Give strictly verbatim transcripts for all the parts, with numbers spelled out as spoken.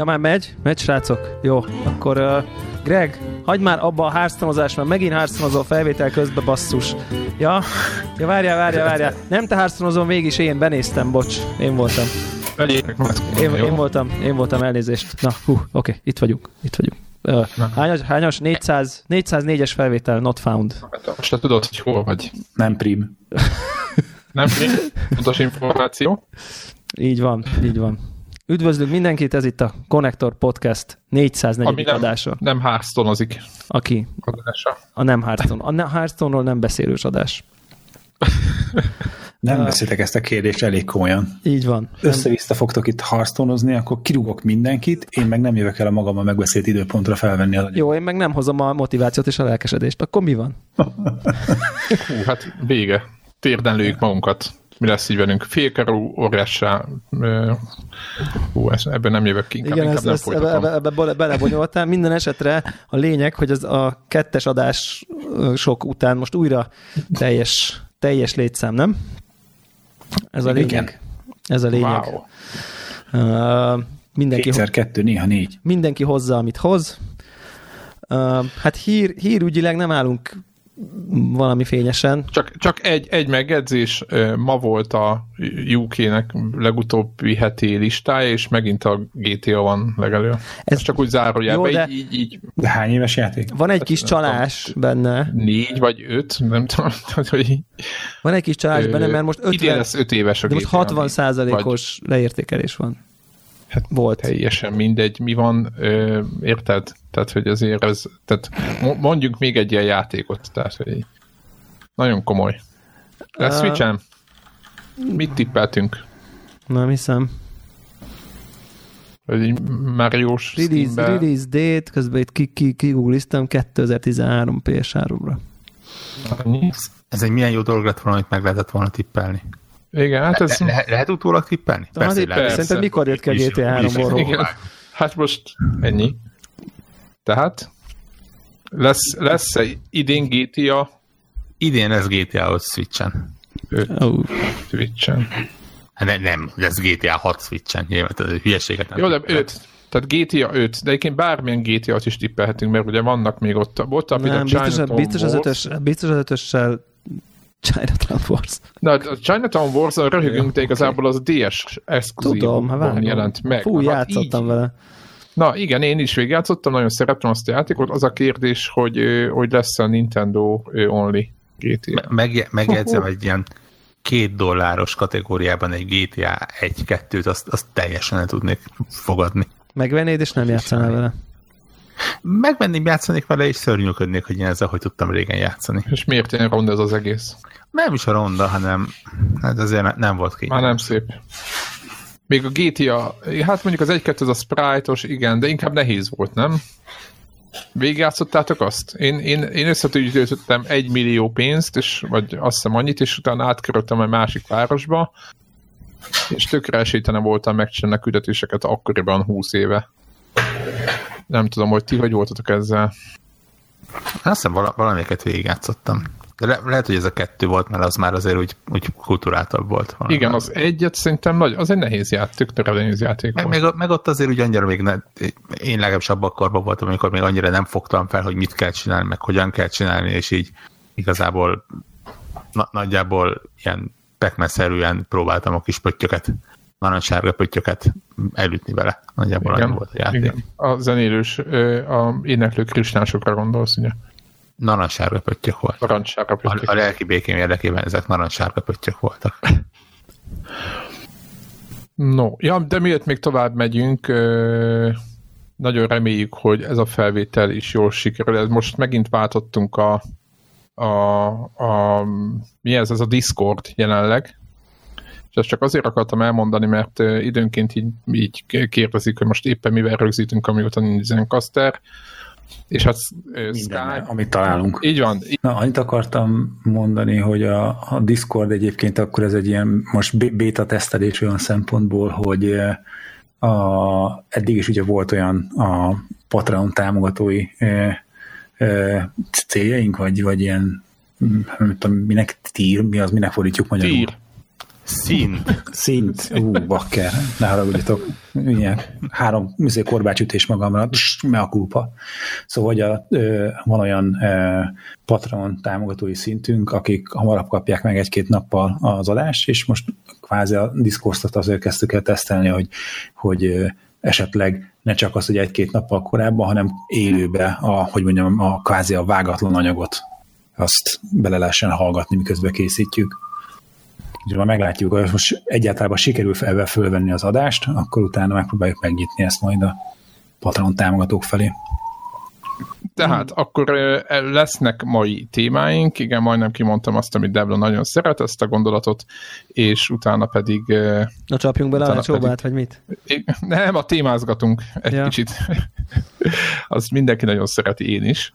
Ja, már megy? Megy, srácok? Jó. Akkor uh, Greg, hagyd már abba a hearthstone-ozást, mert megint hearthstone-ozol felvétel közben, basszus. Ja? Ja, várjál, várjál, várjál. Nem te hearthstone-ozom, végig én benéztem, bocs. Én voltam. Belétek, én, én voltam, én voltam, elnézést. Na, hú, oké, okay, itt vagyunk, itt vagyunk. Uh, hányas? hányas? négyszáz, négyszáznégyes felvétel, not found. Most te tudod, hogy hol vagy. Nem prim. Nem prim? Pontos információ. Így van, így van. Üdvözlünk mindenkit, ez itt a Connector Podcast négyszáznegyedik nem, adása. Nem hearthstone-ozik. Aki? Adása. A nem hearthstone. A hearthstone-ról nem beszélős adás. Nem beszéltek ezt a kérdést elég komolyan. Így van. Össze-vissza fogtok itt hearthstone-ozni, akkor kirúgok mindenkit, én meg nem jövök el a magammal megbeszélt időpontra felvenni a... Jó, én meg nem hozom a motivációt és a lelkesedést. Akkor mi van? Hú, hát vége. Térden lőjük magunkat. Mi lesz így velünk? Félkarú, orrássá. Hú, ebben nem jövök ki, inkább, igen, inkább ezt, nem folytatom. Ebbe, ebbe, ebbe belebonyoltál. Minden esetre a lényeg, hogy ez a kettes adás sok után most újra teljes, teljes létszám, nem? Ez a lényeg. Igen. Ez a lényeg. Wow. Uh, mindenki Kétszer kettő, néha négy. Mindenki hozza, amit hoz. Uh, hát hír, hírügyileg nem állunk valami fényesen. Csak, csak egy, egy megjegyzés, ma volt a u ká-nek legutóbbi heti listája, és megint a gé té á van legelő. Ez csak úgy zárójelbe, jó, de így, így, így. De hány éves játék? Van egy kis csalás tudom, benne. Négy vagy öt, nem tudom, hogy így. Van egy kis csalás benne, mert most ötven, idén lesz öt éves a gé té á. Most hatvan százalékos leértékelés van. Hát volt. Teljesen mindegy, mi van, ö, érted? Tehát, hogy azért ez, tehát mondjuk még egy ilyen játékot, tehát, hogy nagyon komoly. Lesz uh, Switch-en? Mit tippeltünk? Nem hiszem. Hogy így Mariós release, release date, közben itt ki, ki, kigoogliztam, kétezer-tizenhárom pé es háromra. Ez egy milyen jó dolog lett volna, amit meg lehetett volna tippelni. Igen, hát ez... Le, le, lehet utólag tippelni? Na, persze, persze. Szerintem mikor jött ki a gé té á három? Hát most ennyi. Tehát lesz, lesz idén gé té á? Idén lesz gé té á öt Switch-en. Oh. Switch-en. Nem, nem, lesz gé té á hat Switch-en. Hülyeséget nem. Jó, de öt. Tehát gé té á öt, de egyébként bármilyen gé té á-t is tippelhetünk, mert ugye vannak még ott, ott nem, a Chinatown biztos Wars. Biztos az ötössel Chinatown Wars. Na, a Chinatown Wars a röhögünk, de igazából az dé es exkluzívon jelent meg. Fú, hát játszottam így vele. Na igen, én is végigjátszottam, nagyon szerettem azt a játékot. Az a kérdés, hogy, hogy lesz a Nintendo only gé té á. Meg, megjegyzem, egy ilyen két dolláros kategóriában egy gé té á egy kettőt, azt, azt teljesen el tudnék fogadni. Megvennéd, és nem játszanál vele. Megvenném, játszanék vele, és szörnyűködnék, hogy én ezzel, hogy tudtam régen játszani. És miért ilyen ronda ez az egész? Nem is a ronda, hanem hát azért nem volt ki. Már nem szép. Még a gé té á, hát mondjuk az egy kettő az a sprite-os, igen, de inkább nehéz volt, nem? Végigjátszottátok azt? Én, én, én összetűjtőtöttem egy millió pénzt, és, vagy azt hiszem annyit, és utána átkerültem egy másik városba, és tökre esélytelen voltam megcsinálni küldetéseket akkoriban húsz éve. Nem tudom, hogy ti hogy voltatok ezzel. Azt hiszem vala, valamiket végigjátszottam. De le, lehet, hogy ez a kettő volt, mert az már azért úgy, úgy kulturáltabb volt. Valami. Igen, az egyet szerintem nagy, az egy nehéz játék, több nehéz játék meg, volt. Meg, meg ott azért úgy annyira még, ne, én legalábbis abban a korban voltam, amikor még annyira nem fogtam fel, hogy mit kell csinálni, meg hogyan kell csinálni, és így igazából na, nagyjából ilyen Pac-Man-szerűen próbáltam a kis pöttyöket, narancssárga pöttyöket elütni vele. Nagyjából igen, annyi volt a játék. Igen. A zenélős, a éneklő kristánysokra gondolsz, ugye? Narancssárga pöttyök volt. Narancssárga pöttyök. A, a lelki békém érdekében ezek narancssárga pöttyök voltak. No, ja, de miért még tovább megyünk, nagyon reméljük, hogy ez a felvétel is jól sikerül. Most megint váltottunk a, a, a mi ez, ez a Discord jelenleg. És ezt csak azért akartam elmondani, mert időnként így, így kérdezik, hogy most éppen mivel rögzítünk, amióta nincsen kaster, és hát minden, Skype, amit találunk. Így van. Így... Na, annyit akartam mondani, hogy a, a Discord egyébként akkor ez egy ilyen most beta tesztelés olyan szempontból, hogy a, eddig is ugye volt olyan a Patreon támogatói e, e, céljaink, vagy, vagy ilyen nem tudom, minek tír, mi az, minek fordítjuk magyarul? Tír. Szint. Szint. Ú, bakker. Ne haragudjatok. Ilyen három műző korbácsütés magamra. Me a kulpa. Szóval hogy a, ö, van olyan ö, Patreon támogatói szintünk, akik hamarabb kapják meg egy-két nappal az adást, és most kvázi a Discordot azért kezdtük el tesztelni, hogy, hogy ö, esetleg ne csak az, hogy egy-két nappal korábban, hanem élőbe a, hogy mondjam, a kvázi a vágatlan anyagot azt bele lehessen hallgatni, miközben készítjük. Úgyhogy már meglátjuk, hogy most egyáltalában sikerül ebben fölvenni az adást, akkor utána megpróbáljuk megnyitni ezt majd a Patreon támogatók felé. Tehát akkor lesznek mai témáink, igen, majdnem kimondtam azt, amit Debla nagyon szeret, ezt a gondolatot, és utána pedig... Na csapjunk bele a csóbát, vagy mit? Nem, a témázgatunk egy ja. kicsit. Azt mindenki nagyon szereti, én is.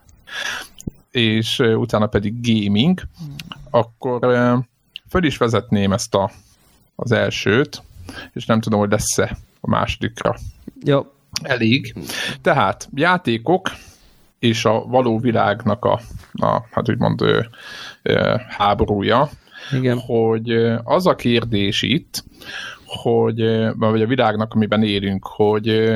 És utána pedig gaming. Akkor föl is vezetném ezt a, az elsőt, és nem tudom, hogy lesz-e a másodikra. Jó. Elég. Tehát játékok és a való világnak a, a hát úgymond ő, háborúja, igen. Hogy az a kérdés itt, hogy, vagy a világnak, amiben élünk, hogy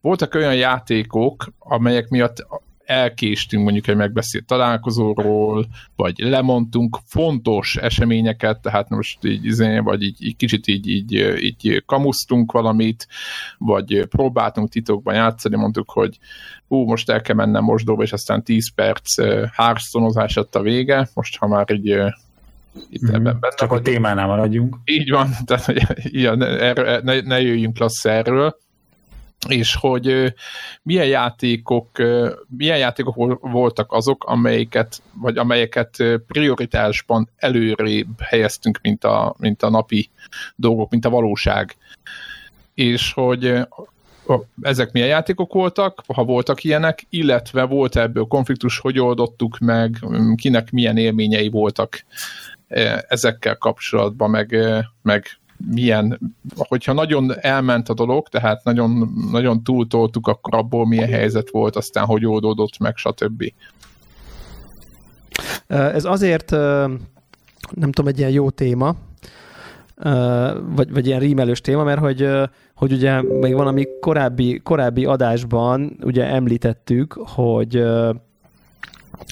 voltak olyan játékok, amelyek miatt elkéstünk mondjuk egy megbeszélt találkozóról, vagy lemondtunk fontos eseményeket, tehát most így, vagy így, így kicsit így, így, így kamusztunk valamit, vagy próbáltunk titokban játszani, mondtuk, hogy ú, most el kell mennem mosdóba, és aztán tíz perc Hearthstone-ozás lett a vége, most ha már így itt mm, ebben benne csak vagy, a témánál maradjunk. Így van, tehát ja, ne, ne, ne jöjjünk lassza erről. És hogy milyen játékok, milyen játékok voltak azok, amelyiket, vagy amelyeket prioritásban előrébb helyeztünk, mint a, mint a napi dolgok, mint a valóság. És hogy ezek milyen játékok voltak, ha voltak ilyenek, illetve volt ebből konfliktus, hogy oldottuk meg, kinek milyen élményei voltak ezekkel kapcsolatban, meg, meg milyen, hogyha nagyon elment a dolog, tehát nagyon, nagyon túltoltuk, akkor abból milyen helyzet volt, aztán hogy oldódott meg, stb. Ez azért, nem tudom, egy ilyen jó téma, vagy, vagy ilyen rímelős téma, mert hogy, hogy ugye még valami korábbi, korábbi adásban ugye említettük, hogy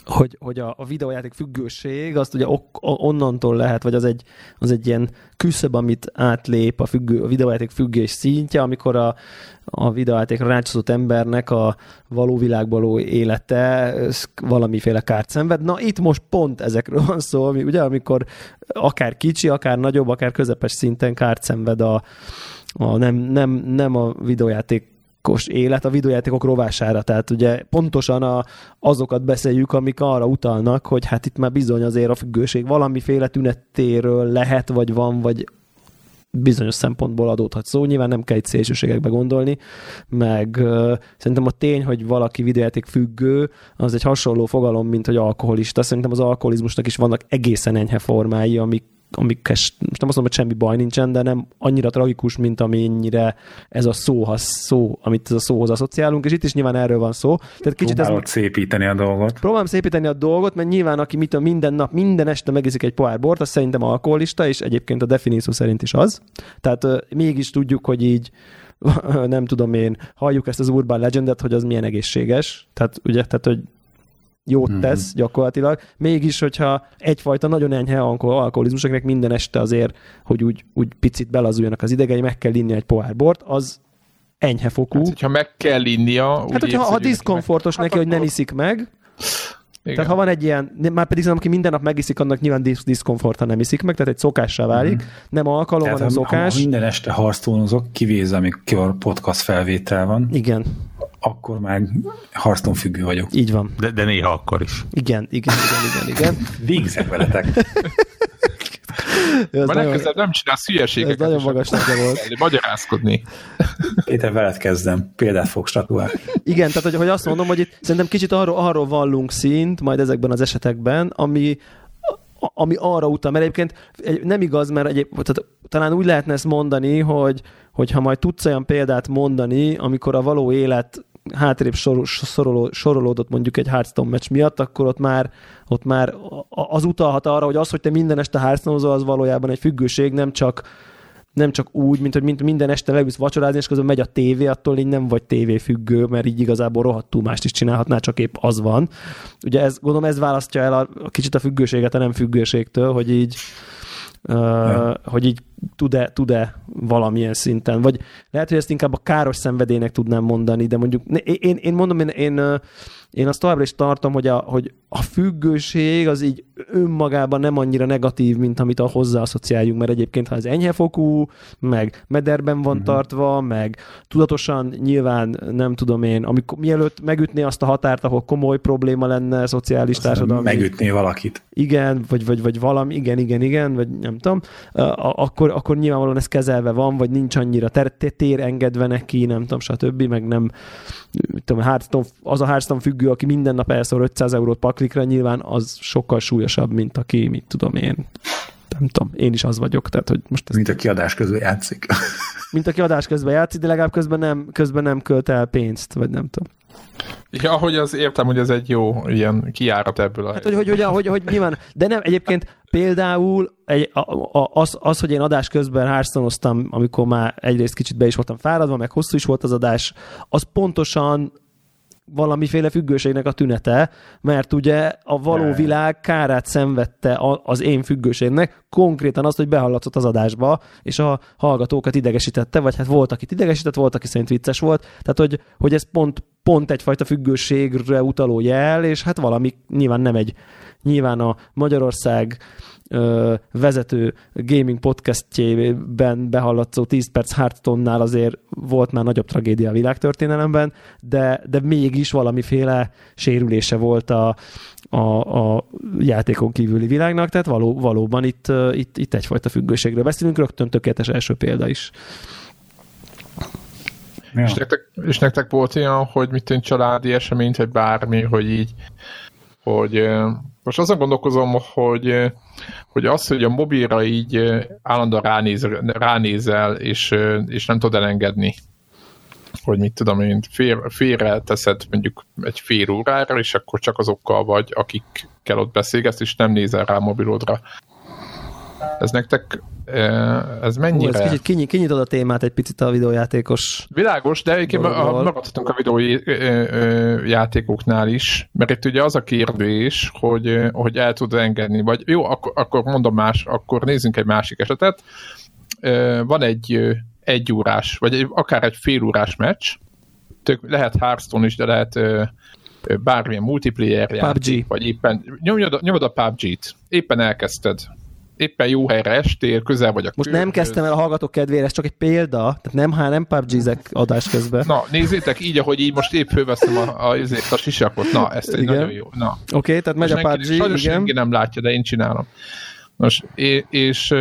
hogy, hogy a, a videójáték függőség, azt ugye ok, onnantól lehet, vagy az egy, az egy ilyen küszöb, amit átlép a, függő, a videójáték függés szintje, amikor a, a videójátékra rácsúszott embernek a való világból élete valamiféle kárt szenved. Na itt most pont ezekről van szó, ami, ugye, amikor akár kicsi, akár nagyobb, akár közepes szinten kárt szenved a, a nem, nem, nem a videójáték élet a videójátékok rovására. Tehát ugye pontosan a, azokat beszéljük, amik arra utalnak, hogy hát itt már bizony azért a függőség valamiféle tünetéről lehet, vagy van, vagy bizonyos szempontból adódhat szó. Nyilván nem kell itt szélsőségekbe gondolni, meg ö, szerintem a tény, hogy valaki videójáték függő, az egy hasonló fogalom, mint hogy alkoholista. Szerintem az alkoholizmusnak is vannak egészen enyhe formái, amik amik, most nem azt mondom, hogy semmi baj nincsen, de nem annyira tragikus, mint amennyire ez a szóhoz, szó, amit ez a szóhoz asszociálunk, és itt is nyilván erről van szó. Tehát kicsit Próbálod ez... szépíteni a dolgot. Próbálom szépíteni a dolgot, mert nyilván aki mitől minden nap, minden este megiszik egy pohár bort, az szerintem alkoholista, és egyébként a definíció szerint is az. Tehát euh, mégis tudjuk, hogy így nem tudom én, halljuk ezt az urban legendet, hogy az milyen egészséges. Tehát ugye, tehát hogy jót tesz gyakorlatilag, mégis, hogyha egyfajta nagyon enyhe alkoholizmusoknak minden este azért, hogy úgy, úgy picit belazuljanak az idegei, meg kell inni egy pohár bort, az enyhe fokú. Hát, hogyha meg kell innia... Hát, hogyha ha diszkomfortos meg... neki, hát, hogy akkor... nem iszik meg, igen. Tehát ha van egy ilyen, már pedig szerintem, aki minden nap megiszik, annak nyilván diszkomfort, ha nem iszik meg, tehát egy szokássá válik, mm-hmm. nem alkalom, tehát, hanem szokás. Ha minden este harcolnozok, kivéve, amikor podcast felvétel van. Igen. Akkor már Hearthstone függő vagyok. Így van. De, de néha akkor is. Igen, igen, igen, igen. igen. Végzek veletek. Már legközelebb nem csinálsz hülyeségeket. Ez nagyon magas nagyja volt. Magyarázkodni. Péter, veled kezdem. Példát fogok statuálni. Igen, tehát hogy, hogy azt mondom, hogy itt szerintem kicsit arról, arról vallunk szint, majd ezekben az esetekben, ami, ami arra utal. Mert egyébként nem igaz, mert egyéb, tehát, talán úgy lehetne ezt mondani, hogy hogyha majd tudsz olyan példát mondani, amikor a való élet hátrébb sor, soroló, sorolódott mondjuk egy Hearthstone meccs miatt, akkor ott már, ott már az utalhat arra, hogy az, hogy te minden este Hearthstone-zol, az valójában egy függőség, nem csak, nem csak úgy, mint hogy minden este leülsz vacsorázni, és közben megy a tévé, attól így nem vagy tévéfüggő, mert így igazából rohadtul mást is csinálhatná, csak épp az van. Ugye ez, gondolom ez választja el a, a kicsit a függőséget a nem függőségtől, hogy így Uh, hogy így tud-e, tud-e valamilyen szinten. Vagy lehet, hogy ezt inkább a káros szenvedélynek tudnám mondani, de mondjuk én, én mondom, én, én, én azt továbbra is tartom, hogy a, hogy a függőség az így önmagában nem annyira negatív, mint amit a hozzáasszociáljunk, mert egyébként ha az enyhefokú, meg mederben van uh-huh. tartva, meg tudatosan nyilván nem tudom én, amikor, mielőtt megütné azt a határt, ahol komoly probléma lenne, szociális társadalmi... Megütné valakit. Igen, vagy, vagy, vagy valami, igen, igen, igen, vagy nem tudom, akkor, akkor nyilvánvalóan ez kezelve van, vagy nincs annyira tér engedve neki, nem tudom, stb. Meg nem, tudom, Hearthstone, az a Hearthstone függő, aki minden nap elszor ötszáz eurót paklikra, nyilván az sokkal súlyosabb, mint aki, mit tudom én, nem tudom, én is az vagyok, tehát, hogy most... Ezt... Mint aki adás közben játszik. Mint aki adás közben játszik, de legalább közben nem, közben nem költ el pénzt, vagy nem tudom. Ja, hogy az értem, hogy ez egy jó ilyen kijárat ebből. A hát, hogy, hogy, hogy, hogy, hogy nyilván, de nem, egyébként például egy, a, a, az, az, hogy én adás közben Hearthstone-oztam, amikor már egyrészt kicsit be is voltam fáradva, meg hosszú is volt az adás, az pontosan valamiféle függőségnek a tünete, mert ugye a való világ kárát szenvedte az én függőségnek, konkrétan azt, hogy behallatszott az adásba, és a hallgatókat idegesítette, vagy hát volt, akit idegesített, volt, aki szerint vicces volt, tehát hogy, hogy ez pont, pont egyfajta függőségre utaló jel, és hát valami nyilván nem egy, nyilván a Magyarország ö, vezető gaming podcastjében behallatszó tíz perc Hearthstone-nál azért volt már nagyobb tragédia a világtörténelemben, de, de mégis valamiféle sérülése volt a, a, a játékon kívüli világnak, tehát való, valóban itt, itt, itt egyfajta függőségről beszélünk, rögtön tökéletes első példa is. Ja. És, nektek, és nektek volt olyan, hogy mit tűnt családi eseményt, vagy bármi, hogy így, hogy most azon gondolkozom, hogy, hogy az, hogy a mobilra így állandóan ránéz, ránézel, és, és nem tudod elengedni, hogy mit tudom én, fél, félre teszed mondjuk egy fél órára, és akkor csak azokkal vagy, akikkel ott beszélgetsz, és nem nézel rá a mobilodra. Ez nektek, ez mennyire... Hú, ez kicsit kinyit, kinyitod a témát egy picit a videójátékos... Világos, de egyébként maradhatunk a videójátékoknál is, mert itt ugye az a kérdés, hogy, hogy el tud engedni, vagy jó, akkor, akkor mondom más, akkor nézzünk egy másik esetet. Van egy egyórás, vagy egy, akár egy félórás meccs, tök, lehet Hearthstone is, de lehet... bármilyen multiplayer játék, vagy éppen... Nyomod, nyomod a pé u bé gét, éppen elkezdted. Éppen jó helyre estél, közel vagy a Most kül, nem kezdtem el a hallgatók kedvére, ez csak egy példa, tehát nem, há, nem pé u bé gé-zek adás közben. Na, nézzétek így, ahogy így most épp fölveszem a, a, a sisakot. Na, ez egy nagyon jó. Na. Oké, okay, tehát megy a pé u bé gé, igen. Sajnos senki nem látja, de én csinálom. Nos, és, és,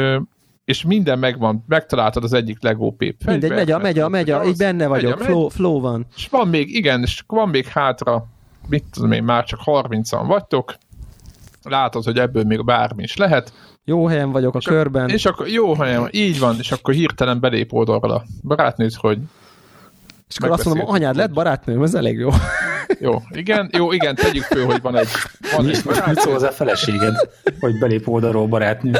és minden megvan, megtaláltad az egyik legópép. Mindegy, megy a, megy a, megy a, így benne vagyok, flow, flow van. És van még, igen, és van még hátra, mit tudom én, már csak harmincan vagytok, látod, hogy ebből még bármi is lehet. Jó helyen vagyok a és körben. A, és akkor jó helyen, így van, és akkor hirtelen belép oldalra a barátnőd, hogy... És akkor azt mondom, anyád lett barátnőm, ez elég jó. Jó, igen, jó, igen, tegyük föl, hogy van egy... Van egy most mit szól az a feleséged, hogy belép oldalról barátnő?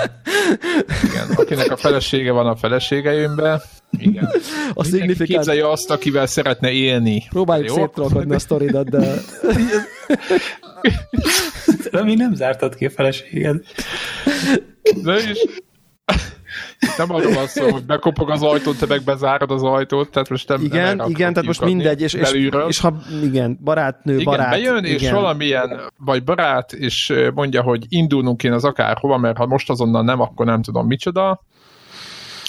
Igen, akinek a felesége van, a felesége jön be. Igen. A szignifikáns... Képzelje azt, akivel szeretne élni. Próbáljuk széttrolkodni a sztoridat, de... De még nem zártad ki a feleséged. De is... Nem arról van szó, hogy bekopog az ajtót, te meg bezárod az ajtót, tehát most nem... Igen, nem igen, tehát most mindegy, és, és, és ha igen, barátnő, igen, barát... Bejön, igen, bejön, és valamilyen, vagy barát, és mondja, hogy indulnunk én az akárhova, mert ha most azonnal nem, akkor nem tudom micsoda,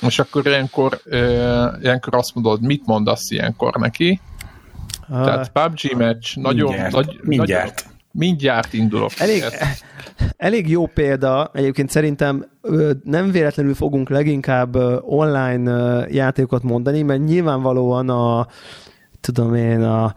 és akkor ilyenkor, ilyenkor azt mondod, mit mondasz ilyenkor neki? Ah, tehát pé u bé gé meccs, nagyon... Mindjárt, nagy, mindjárt. Nagyon, mindjárt indulok. Elég, elég jó példa, egyébként szerintem nem véletlenül fogunk leginkább online játékokat mondani, mert nyilvánvalóan a, tudom én, a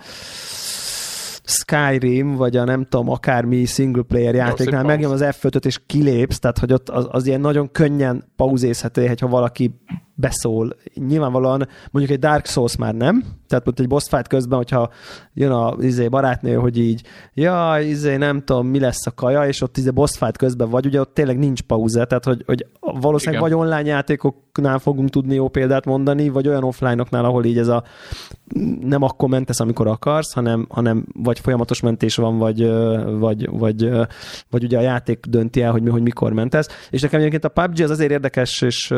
Skyrim, vagy a nem tudom, akármi single player játéknál megnyom az F ötöt és kilépsz, tehát hogy ott az, az ilyen nagyon könnyen pauzézhető, hogyha valaki beszól. Nyilvánvalóan mondjuk egy Dark Souls már nem, tehát mondjuk egy boss fight közben, hogyha jön a izé, barátnő, hogy így jaj, izé, nem tudom, mi lesz a kaja, és ott izé, boss fight közben vagy, ugye ott tényleg nincs pauza, tehát hogy, hogy valószínűleg igen. Vagy online játékoknál fogunk tudni jó példát mondani, vagy olyan offline-oknál, ahol így ez a nem akkor mentesz, amikor akarsz, hanem, hanem vagy folyamatos mentés van, vagy, vagy, vagy, vagy ugye a játék dönti el, hogy, mi, hogy mikor mentesz. És nekem egyébként a pé u bé gé az azért érdekes és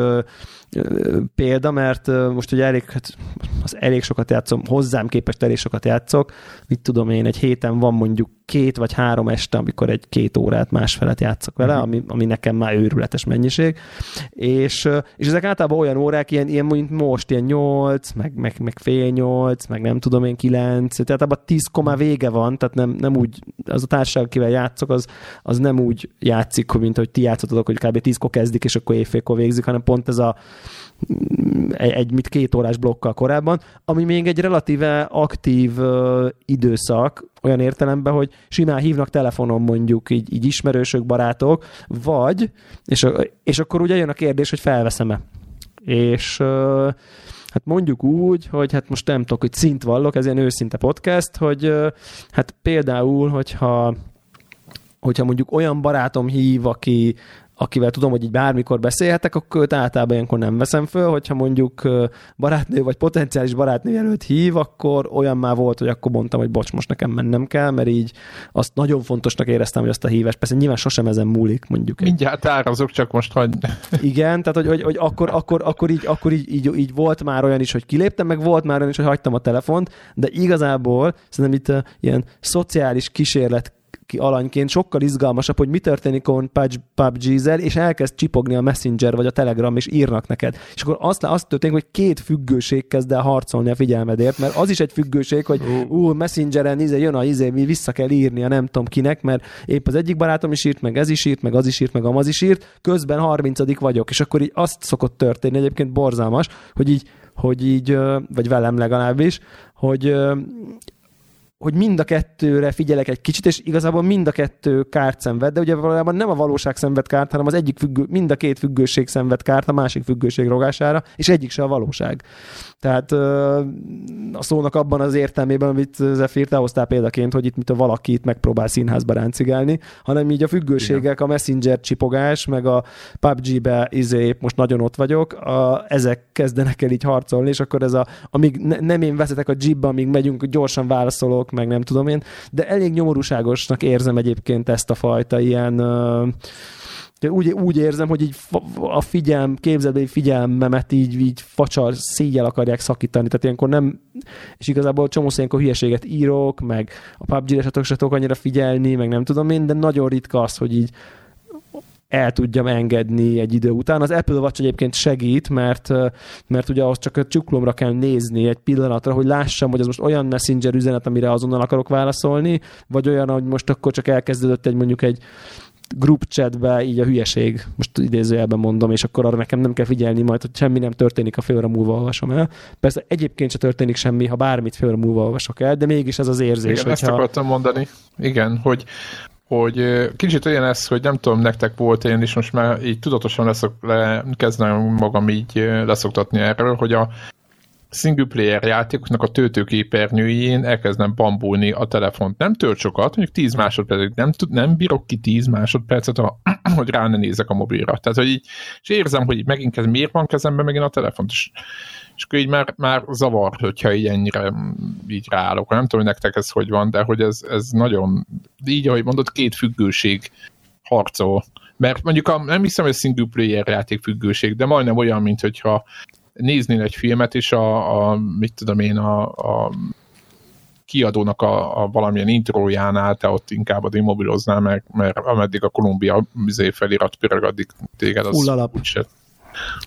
példa, mert most ugye elég, hát az elég sokat játszom, hozzám képest elég sokat játszok, mit tudom én, egy héten van mondjuk két vagy három este, amikor egy két órát, másfelet játszok vele, uh-huh. ami, ami nekem már őrületes mennyiség, és, és ezek általában olyan órák, ilyen, ilyen mondjuk most, ilyen nyolc, meg, meg, meg fél nyolc, meg nem tudom én kilenc, tehát abban tíz komá vége van, tehát nem, nem úgy, az a társaság, akivel játszok, az, az nem úgy játszik, mint hogy ti játszottatok, hogy kb. tízkor kezdik, és akkor éjfélkor végzik, hanem pont ez a egy mit két órás blokkal korábban, ami még egy relatíve aktív ö, időszak, olyan értelemben, hogy simán hívnak telefonon mondjuk így, így ismerősök, barátok, vagy, és, és akkor ugye jön a kérdés, hogy felveszem-e. És ö, hát mondjuk úgy, hogy hát most nem tudok, hogy szint vallok, ez ilyen őszinte podcast, hogy ö, hát például, hogyha, hogyha mondjuk olyan barátom hív, aki akivel tudom, hogy így bármikor beszélhetek, akkor őt általában ilyenkor nem veszem föl, hogyha mondjuk barátnő vagy potenciális barátnő előtt hív, akkor olyan már volt, hogy akkor mondtam, hogy bocs, most nekem mennem kell, mert így azt nagyon fontosnak éreztem, hogy azt a hívást, persze nyilván sosem ezen múlik, mondjuk. Mindjárt árazok, csak most hagyd. Igen, tehát hogy, hogy, hogy akkor, akkor, akkor, így, akkor így, így, így volt már olyan is, hogy kiléptem, meg volt már olyan is, hogy hagytam a telefont, de igazából szerintem itt ilyen szociális kísérlet alanyként sokkal izgalmasabb, hogy mi történik on pé u bé gé-zel, és elkezd csipogni a Messenger vagy a Telegram, és írnak neked. És akkor azt, azt történik, hogy két függőség kezd el harcolni a figyelmedért, mert az is egy függőség, hogy ú, uh, Messengeren izé, jön a izé, mi vissza kell írni a nem tudom kinek, mert épp az egyik barátom is írt, meg ez is írt, meg az is írt, meg amaz is írt, közben harmincadik vagyok, és akkor így azt szokott történni, egyébként borzalmas, hogy így, hogy így vagy velem legalábbis, hogy hogy mind a kettőre figyelek egy kicsit, és igazából mind a kettő kárt szenved, de ugye valójában nem a valóság szenved kárt, hanem az egyik függő, mind a két függőség szenved kárt a másik függőség rogására, és egyik se a valóság. Tehát a szónak abban az értelmében, amit Zephyr, te hoztál példaként, hogy itt mint a valaki itt megpróbál színházba ráncigálni, hanem így a függőségek, a messenger csipogás, meg a pé u bé gé-be izé, most nagyon ott vagyok, a, ezek kezdenek el így harcolni, és akkor ez a, amíg ne, nem én veszetek a jeepbe, amíg megyünk, gyorsan válaszolok, meg nem tudom én, de elég nyomorúságosnak érzem egyébként ezt a fajta ilyen, úgy, úgy érzem, hogy így a figyelm, képzeletbeli figyelmemet így, így facsar, szíjjel akarják szakítani, tehát ilyenkor nem, és igazából csomószor ilyenkor hülyeséget írok, meg a pé u bé gé-re se tudok annyira figyelni, meg nem tudom én, de nagyon ritka az, hogy így el tudjam engedni egy idő után. Az Apple Watch egyébként segít, mert, mert ugye ahhoz csak a csuklomra kell nézni egy pillanatra, hogy lássam, hogy ez most olyan messenger üzenet, amire azonnal akarok válaszolni, vagy olyan, hogy most akkor csak elkezdődött egy mondjuk egy group chatbe így a hülyeség, most idézőjelben mondom, és akkor arra nekem nem kell figyelni majd, hogy semmi nem történik, a fél óra múlva olvasom el. Persze egyébként se történik semmi, ha bármit fél óra múlva olvasok el, de mégis ez az érzés. Igen, ezt ha... akartam mondani. Igen, hogy hogy kicsit olyan ez, hogy nem tudom, nektek volt, én is most már így tudatosan leszok, le, kezdem magam így leszoktatni erről, hogy a single player játékoknak a töltőképernyőjén elkezdem bambulni a telefont. Nem tölt sokat, mondjuk tíz másodpercet, nem, nem bírok ki tíz másodpercet, hogy rá ne nézek a mobilra. Tehát, hogy így, és érzem, hogy megint kezd, miért van kezemben megint a telefont, és, és akkor így már, már zavar, hogyha így ennyire így ráállok. Nem tudom, hogy nektek ez hogy van, de hogy ez, ez nagyon, így ahogy mondod, két függőség harcol. Mert mondjuk a, nem hiszem, hogy single player játék függőség, de majdnem olyan, mint hogyha nézni egy filmet, és a, a mit tudom én, a, a kiadónak a, a valamilyen intrójánál te ott inkább addig mobiloznál, mert, mert ameddig a Kolumbia műzé felirat pörög, addig téged az Ullalap. Úgyse.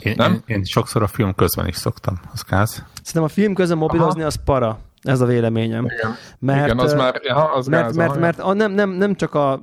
Én, nem? Én, én sokszor a film közben is szoktam, az káz. Szerintem a film közben mobilozni Aha. Az para. Ez a véleményem. Igen, mert, Igen az már, ja, az mert, gáz, mert, mert a, nem, nem, nem csak a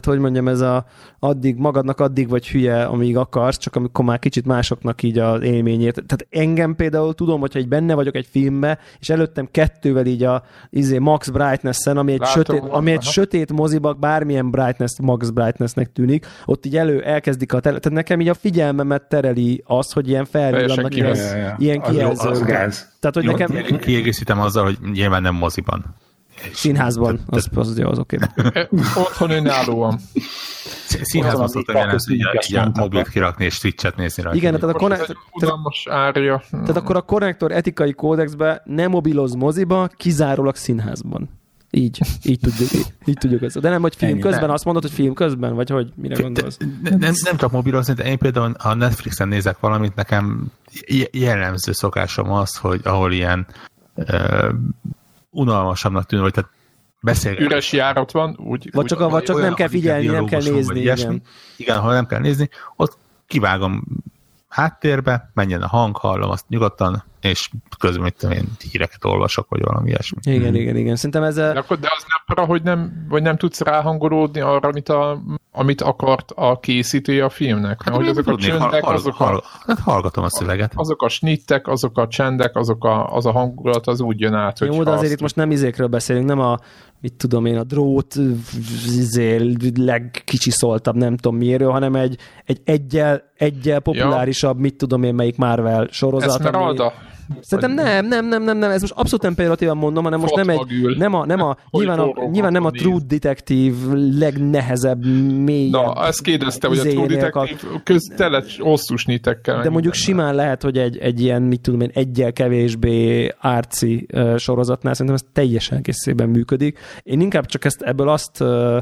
tehát hogy mondjam, ez a addig magadnak addig vagy hülye, amíg akarsz, csak amikor már kicsit másoknak így az élményért. Tehát engem például tudom, hogyha egy benne vagyok egy filmbe, és előttem kettővel így a izé, max brightness-en, ami egy, látom, sötét, ami egy sötét moziban bármilyen brightness, max brightness-nek tűnik, ott így elő elkezdik a tele... Tehát nekem így a figyelmemet tereli az, hogy ilyen felvillannak, ilyen, ja, ja. ilyen kijelző. Az, az gáz. Tehát, hogy jó, nekem... Kiegészítem azzal, hogy nyilván nem moziban. Színházban, az, az jó, az oké. Okay. Otthon önállóan. Színházban szoktam jelenni, mobilt kirakni és Twitch-et nézni rajta. Igen, tehát a, connect, tehát, tehát akkor a Connector etikai kódexben ne mobiloz moziba, kizárólag színházban. Így, így tudjuk, így tudjuk ezt. De nem, hogy film Ennyi, közben, nem. Azt mondod, hogy film közben, vagy hogy mire gondolsz? De, de, nem, nem csak mobilozni, de én például a Netflixen nézek valamit, nekem jellemző szokásom az, hogy ahol ilyen uh, unalmasabbnak tűnő, vagy tehát beszélgetni. Üres járat van. Úgy, vagy csak, úgy, vagy csak olyan, nem kell figyelni, nem kell nézni. Igen. igen, ha nem kell nézni, ott kivágom háttérbe, menjen a hang, hallom azt nyugodtan, és közben mit tudom én, híreket olvasok, vagy valami ilyesmi. Igen, hmm. igen, igen. Szerintem ez a... De, akkor, de az nem arra, hogy nem, vagy nem tudsz ráhangolódni arra, amit, a, amit akart a készítője a filmnek. Hát, mert, azok tudni, a csöndek, hall, azok hall, a... Hallgatom a szöveget. Azok a snittek, azok a csendek, azok a, az a hangulat, az úgy jön át, hogy... Jó, de azért itt most nem izékről beszélünk, nem a, mit tudom én, a drót legkicsiszoltabb, nem tudom miéről, hanem egy, egy egyel, egyel populárisabb, ja. Mit tudom én, melyik Marvel sorozat. Esmeralda. Szerintem nem, nem, nem, nem, nem, ez most abszolút nem példativan mondom, hanem most nem egy, nem a, nem a, nyilván a, nyilván nem a True Detective legnehezebb, mélyebb. Na, ezt kérdeztem, hogy a True Detective köztele osztus nitekkel. De mondjuk simán lehet, hogy egy, egy ilyen, mit tudom én, egyel kevésbé arci uh, sorozatnál szerintem ez teljesen készében működik. Én inkább csak ezt ebből azt uh,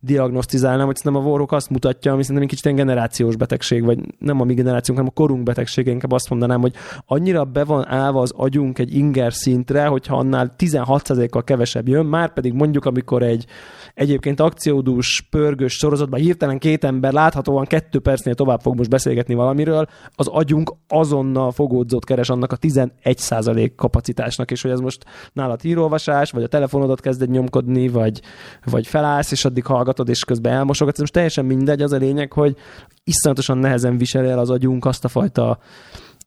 diagnosztizálnám, hogy szerintem a Warhawk azt mutatja, ami szerintem egy kicsit ilyen generációs betegség, vagy nem a mi generációnk, hanem a korunk betegsége, inkább azt mondanám, hogy annyira be van állva az agyunk egy inger szintre, hogyha annál tizenhat százalékkal kevesebb jön, már pedig mondjuk, amikor egy egyébként akciódús, pörgős sorozatban hirtelen két ember láthatóan kettő percnél tovább fog most beszélgetni valamiről, az agyunk azonnal fogódzót keres annak a tizenegy százalék kapacitásnak, és hogy ez most nálad hírolvasás, vagy a telefonodat kezded nyomkodni, vagy, vagy felállsz, és addig hallgatod, és közben elmosogatsz. Most teljesen mindegy, az a lényeg, hogy iszonyatosan nehezen viseli el az agyunk azt a fajta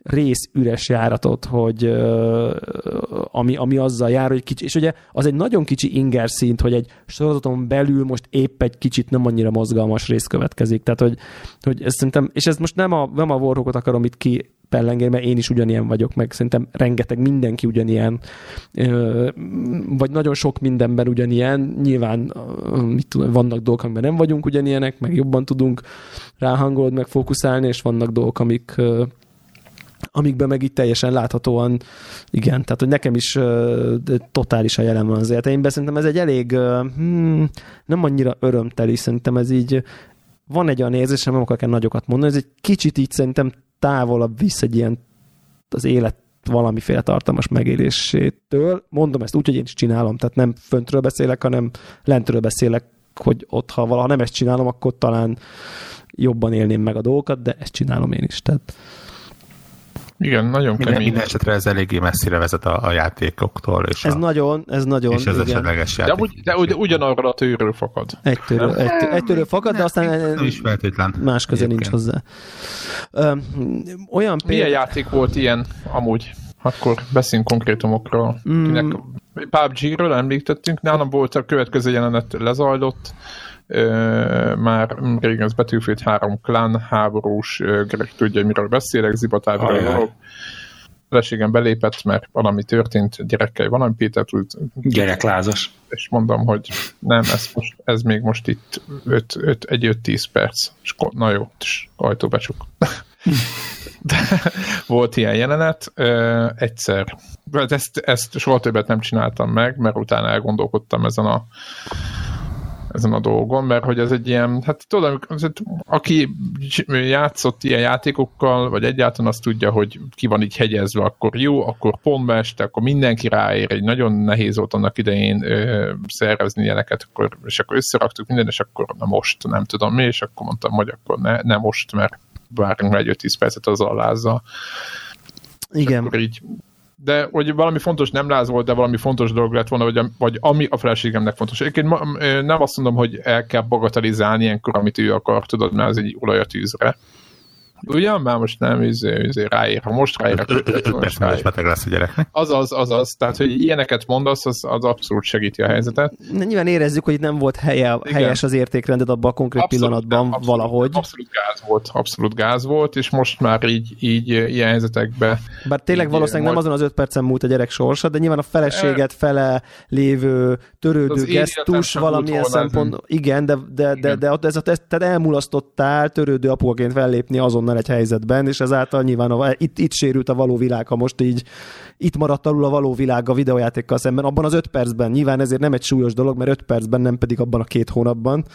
rész üres járatot, hogy ö, ami, ami azzal jár, hogy kicsi, és ugye az egy nagyon kicsi inger szint, hogy egy sorozaton belül most épp egy kicsit nem annyira mozgalmas rész következik. Tehát, hogy, hogy ezt szerintem, és ez most nem a, nem a Warhawkot akarom itt ki pellengél, mert én is ugyanilyen vagyok, meg szerintem rengeteg mindenki ugyanilyen, vagy nagyon sok mindenben ugyanilyen, nyilván mit tudom, vannak dolgok, amiben nem vagyunk ugyanilyenek, meg jobban tudunk ráhangolni, meg fókuszálni, és vannak dolgok, amik amikben meg itt teljesen láthatóan, igen, tehát hogy nekem is uh, totálisan jelen van az életeimben. Szerintem ez egy elég uh, hmm, nem annyira örömteli, szerintem ez így van egy olyan érzésem, nem akarok el nagyokat mondani, ez egy kicsit így szerintem távolabb visz egy ilyen az élet valamiféle tartalmas megélésétől. Mondom ezt úgy, hogy én is csinálom, tehát nem föntről beszélek, hanem lentről beszélek, hogy ott, ha valaha nem ezt csinálom, akkor talán jobban élném meg a dolgokat, de ezt csinálom én is, tehát igen, nagyon minden, kemény. Minden esetre ez eléggé messzire vezet a, a játékoktól. És ez a, nagyon, ez nagyon. És ez igen. Esetleges játék. De, ugy, de ugy, ugyanarra a tőről fakad. Egy tőről, egy tőről, egy tőről fakad, de aztán nem is feltétlen. Más köze nincs hozzá. Öm, olyan példa... Milyen játék volt ilyen amúgy? Akkor beszéljünk konkrétumokról. Mm. pé u bé gé-ről említettünk, nálam volt a következő jelenet lezajlott. Uh, már régen az Betűfét három klán háborús, uh, Greg tudja, miről beszélek, zibatávról dolog. Feleségem belépett, mert valami történt, gyerekkel valami, Péter tud... Gyereklázas. És mondom, hogy nem, ez, most, ez még most itt öt-tíz perc. És na jó, és ajtóbecsuk. De volt ilyen jelenet, uh, egyszer. Hát ezt, ezt soha többet nem csináltam meg, mert utána elgondolkodtam ezen a ezen a dolgon, mert hogy ez egy ilyen, hát tudom, aki játszott ilyen játékokkal, vagy egyáltalán azt tudja, hogy ki van így hegyezve, akkor jó, akkor pontba este, akkor mindenki ráér, egy nagyon nehéz volt annak idején ö, szervezni ilyeneket, akkor, és akkor összeraktuk minden, és akkor na most, nem tudom mi, és akkor mondtam, hogy akkor ne, ne most, mert várjunk egy öt-tíz percet az alázzal. Igen. És akkor így de hogy valami fontos nem láz volt, de valami fontos dolog lett volna, vagy, a, vagy ami a feleségemnek fontos. Egyébként ma, nem azt mondom, hogy el kell bagatelizálni ilyenkor, amit ő akar, tudod, mert az egy olaj a tűzre. Ugyan? Már most nem, ezért ráér. Ha most ráér, akkor most beteg lesz a gyereknek. Azaz, azaz. Tehát, hogy ilyeneket mondasz, az, az abszolút segíti a helyzetet. Nyilván érezzük, hogy nem volt helye, helyes az értékrended abban a konkrét abszolút, pillanatban nem, abszolút, valahogy. Abszolút gáz volt, abszolút gáz volt, és most már így, így ilyen helyzetekben... Bár tényleg így, valószínűleg majd... nem azon az öt percen múlt a gyerek sorsa, de nyilván a feleséget fele lévő törődő gesztus valamilyen szempont... Igen, de, de, de, de, de ez a, tehát elmulasztottál törődő apuaként fellépni azon egy helyzetben, és ezáltal nyilván a, itt, itt sérült a való világ, ha most így itt maradt alul a való világ a videójátékkal szemben, abban az öt percben, nyilván ezért nem egy súlyos dolog, mert öt percben, nem pedig abban a két hónapban.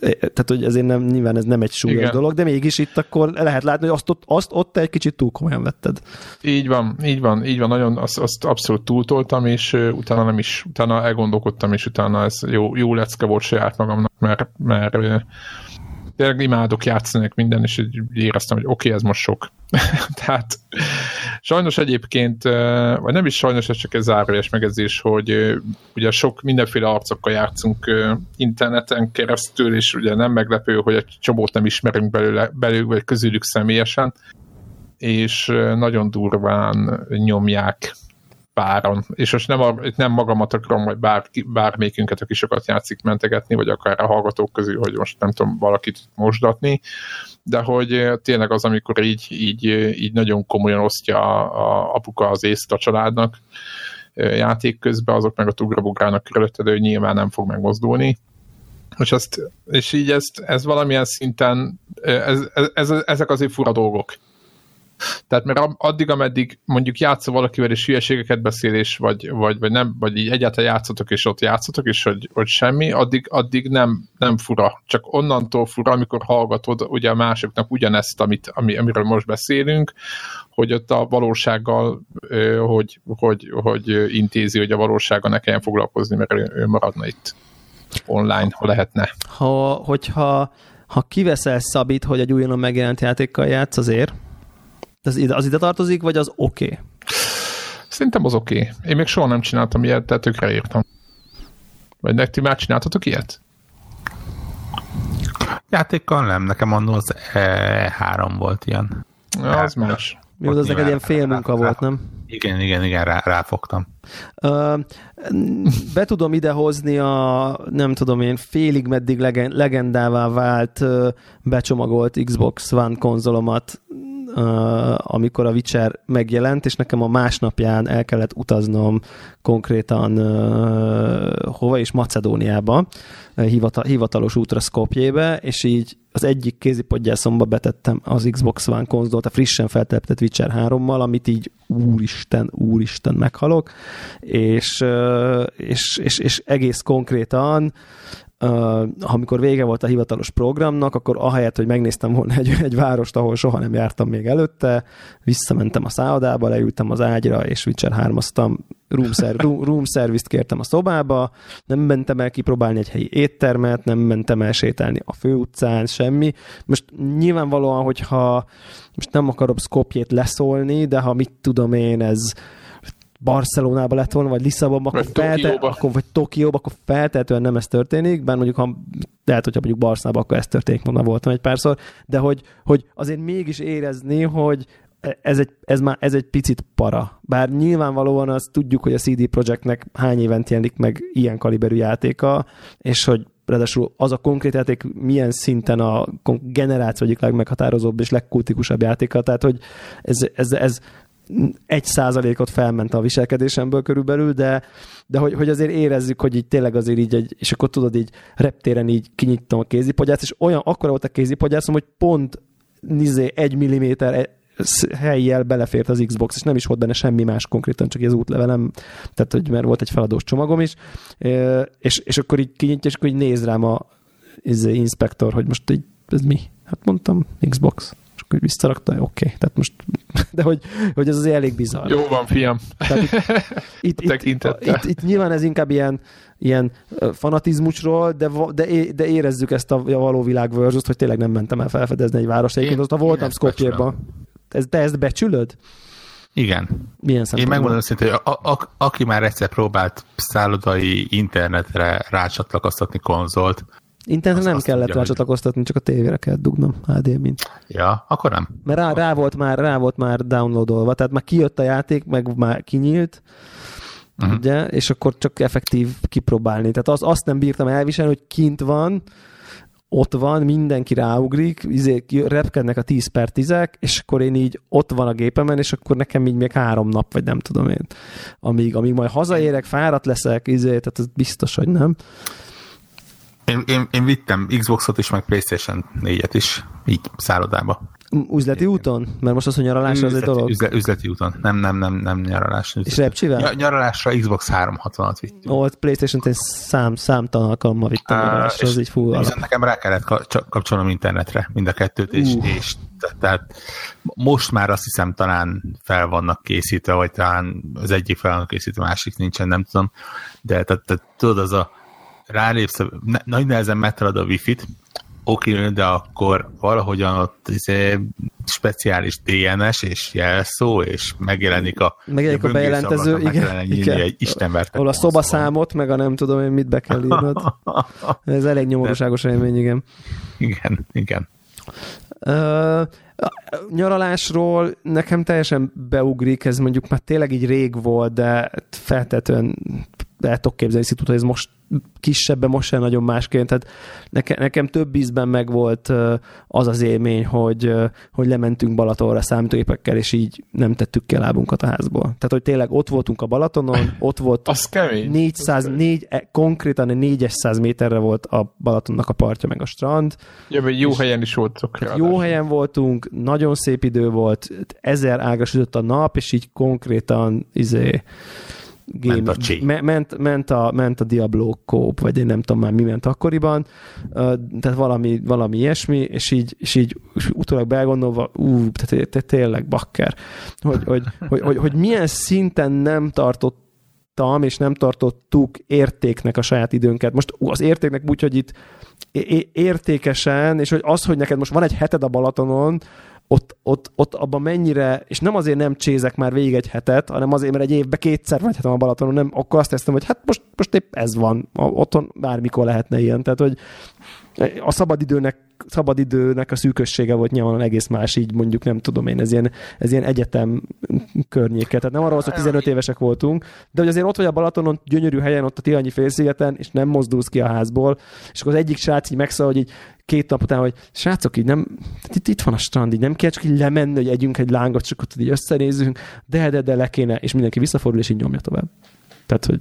Tehát, hogy ezért nem, nyilván ez nem egy súlyos igen. dolog, de mégis itt akkor lehet látni, hogy azt ott, azt ott egy kicsit túl komolyan vetted. Így van, így van, így van, nagyon azt, azt abszolút túltoltam, és utána nem is, utána elgondolkodtam, és utána ez jó, jó lecke volt saját magamnak, mert, mert tényleg imádok játszanak minden, és éreztem, hogy oké, okay, ez most sok. Tehát sajnos egyébként, vagy nem is sajnos, ez csak egy zárójeles megjegyzés, hogy ugye sok mindenféle arcokkal játszunk interneten keresztül, és ugye nem meglepő, hogy egy csomót nem ismerünk belőle, belül, vagy közülük személyesen, és nagyon durván nyomják páran. És most nem, a, nem magamat akarom, hogy bár, bármelyikünket, aki sokat játszik, mentegetni, vagy akár a hallgatók közül, hogy most nem tudom valakit mosdatni, de hogy tényleg az, amikor így, így, így nagyon komolyan osztja a, a apuka az észt a családnak játék közben, azok meg a tugrabugrának körülötted, hogy nyilván nem fog megmozdulni. És, azt, és így ezt, ez valamilyen szinten, ez, ez, ez, ezek azért fura dolgok. Tehát mert addig, ameddig mondjuk játszol valakivel, és hülyeségeket beszél, és vagy, vagy, vagy, nem, vagy így egyáltalán játszotok, és ott játszotok, és hogy, hogy semmi, addig, addig nem, nem fura. Csak onnantól fura, amikor hallgatod ugye a másoknak ugyanezt, amit, ami, amiről most beszélünk, hogy ott a valósággal, hogy, hogy, hogy intézi, hogy a valósággal ne kelljen foglalkozni, mert ő, ő maradna itt online, ha lehetne. Ha, hogyha ha kiveszel Szabit, hogy egy újonnan megjelent játékkal játsz, azért... Az ide, az ide tartozik, vagy az oké? Okay? Szerintem az oké. Okay. Én még soha nem csináltam ilyet, de tökre értem. Vagy nektek ti már csináltatok ilyet? Játékkal nem, nekem annól az E három volt ilyen. Ja, az más. Jó, az neked ilyen fél munka volt, nem? Igen, igen, igen, rá, ráfogtam. Uh, be tudom idehozni a, nem tudom én, félig meddig legend, legendává vált, becsomagolt Xbox One konzolomat, Uh, amikor a Witcher megjelent, és nekem a másnapján el kellett utaznom konkrétan uh, hova is, Macedóniába, uh, hivata, hivatalos útra Skopjébe, és így az egyik kézipodgyászomba betettem az Xbox One konzolt, a frissen feltelepített Witcher hárommal, amit így úristen, úristen meghalok, és, uh, és, és, és egész konkrétan Uh, amikor vége volt a hivatalos programnak, akkor ahelyett, hogy megnéztem volna egy, egy várost, ahol soha nem jártam még előtte, visszamentem a szállodába, leültem az ágyra, és Witcher hármaztam, room, serv- room service-t kértem a szobába, nem mentem el kipróbálni egy helyi éttermet, nem mentem el sétálni a főutcán, semmi. Most nyilvánvalóan, hogyha most nem akarom Skopjét leszólni, de ha mit tudom én, ez Barcelonában lett volna, vagy Lisszabonban, akkor, felte- akkor vagy Tokióban, akkor feltehetően nem ez történik, bár mondjuk, ha lehet, hogyha mondjuk Barcelonában, akkor ez történik, mondom, voltam egy párszor, de hogy, hogy azért mégis érezni, hogy ez egy, ez már, ez egy picit para. Bár nyilvánvalóan azt tudjuk, hogy a cé dé Projektnek hány évent jelenik meg ilyen kaliberű játéka, és hogy ráadásul az a konkrét játék milyen szinten a generáció egyik legmeghatározóbb és legkultikusabb játéka, tehát hogy ez, ez, ez egy százalékot felment a viselkedésemből körülbelül, de, de hogy, hogy azért érezzük, hogy így tényleg azért így, egy, és akkor tudod így reptéren így kinyitom a kézipogyászt, és olyan akkora volt a kézipogyászom, hogy pont nizé, egy milliméter helyjel belefért az Xbox, és nem is volt benne semmi más konkrétan, csak az útlevelem, tehát hogy mert volt egy feladós csomagom is, és, és akkor így kinyitja, és akkor így néz rám a inspektor, hogy most így, ez mi? Hát mondtam, Xbox. Hogy visszarakta, oké, okay. Tehát most, de hogy, hogy ez azért elég bizarr. Jó van, fiam. Itt, itt, itt, itt, itt nyilván ez inkább ilyen, ilyen fanatizmusról, de, de, de érezzük ezt a, a való világ versus, hogy tényleg nem mentem el felfedezni egy várost. Egyébként, ha voltam Skopjéban. Te ezt becsülöd? Igen. Milyen én megmondom őszintén, hogy a, a, aki már egyszer próbált szállodai internetre rácsatlakoztatni konzolt, internetre nem azt kellett tudja, rácsatlakoztatni, csak a tévére kellett dugnom há dé em-int. Ja, akkor nem. Mert rá, rá, volt már, rá volt már downloadolva, tehát már kijött a játék, meg már kinyílt, uh-huh. ugye, és akkor csak effektív kipróbálni. Tehát az, azt nem bírtam elviselni, hogy kint van, ott van, mindenki ráugrik, izé, repkednek a tíz per tízek, és akkor én így ott van a gépemen, és akkor nekem így még három nap, vagy nem tudom én, amíg, amíg majd hazaérek, fáradt leszek, izé, tehát ez biztos, hogy nem. Én, én, én vittem Xboxot is, meg PlayStation négyet is, így szállodába. Üzleti én, úton? Mert most az, hogy nyaralásra üzleti, az egy dolog. Üzleti, üzleti úton. Nem, nem, nem, nem nyaralásra. És repcsivel? Ny- nyaralásra Xbox háromszázhatvanat vittem. Ó, PlayStation-t én szám, számtalan alkalommal vittem uh, nyaralásra, az így fú. Viszont nekem rá kellett kapcsolnom internetre mind a kettőt, és, uh. és tehát most már azt hiszem talán fel vannak készítve, vagy talán az egyik fel vannak készítve, a másik nincsen, nem tudom. De tehát, tehát tudod, az a rálépsz, ne, nagy nehezen megtalad a Wi-Fit, oké, de akkor valahogyan ott izé, speciális dé en es és jelszó, és megjelenik a, megjelenik a bejelentező, igen, igen, igen. Egy istenverte. Ahol a szobaszámot, meg a nem tudom én mit be kell írnod. Ez elég nyomorúságos élmény, igen. Igen, igen. Uh, nyaralásról nekem teljesen beugrik, ez mondjuk már tényleg így rég volt, de feltétlenül el tudok képzelni, hogy ez most kisebben, most sem nagyon másként. Tehát nekem, nekem több ízben megvolt az az élmény, hogy, hogy lementünk Balatonra számítógépekkel, és így nem tettük ki a lábunkat a házból. Tehát, hogy tényleg ott voltunk a Balatonon, ott volt négyszáz, négy, konkrétan négyszáz méterre volt a Balatonnak a partja, meg a strand. Ja, jó helyen is voltok. Jó helyen voltunk, nagyon szép idő volt, ezer ágra sütött a nap, és így konkrétan izé Game, ment, ment, ment, a, ment a Diablo kóp, vagy én nem tudom már mi ment akkoriban, tehát valami, valami ilyesmi, és így, és így utólag belgondolva, ú, tehát te tényleg bakker, hogy, hogy, hogy, hogy, hogy milyen szinten nem tartottam, és nem tartottuk értéknek a saját időnket. Most az értéknek úgy, hogy itt értékesen, és hogy az, hogy neked most van egy heted a Balatonon, Ott, ott, ott abban mennyire, és nem azért nem csézek már végig egy hetet, hanem azért, mert egy évbe kétszer vagyhatom a Balatonon, nem, akkor azt teszem, hogy hát most, most épp ez van, otthon bármikor lehetne ilyen, tehát hogy a szabadidőnek, szabadidőnek a szűkössége volt nyilván egész más, így mondjuk nem tudom én, ez ilyen, ez ilyen egyetem környéke, tehát nem arról, hogy tizenöt évesek voltunk, de hogy azért ott vagy a Balatonon, gyönyörű helyen, ott a Tihanyi félszigeten, és nem mozdulsz ki a házból, és akkor az egyik srác így megszól, hogy így két nap után, hogy srácok, így nem, itt, itt van a strand, így nem kell csak így lemenni, hogy együnk egy lángot, csak ott így összenézzünk, de, de, de le kéne, és mindenki visszafordul, és így nyomja tovább. Tehát, hogy...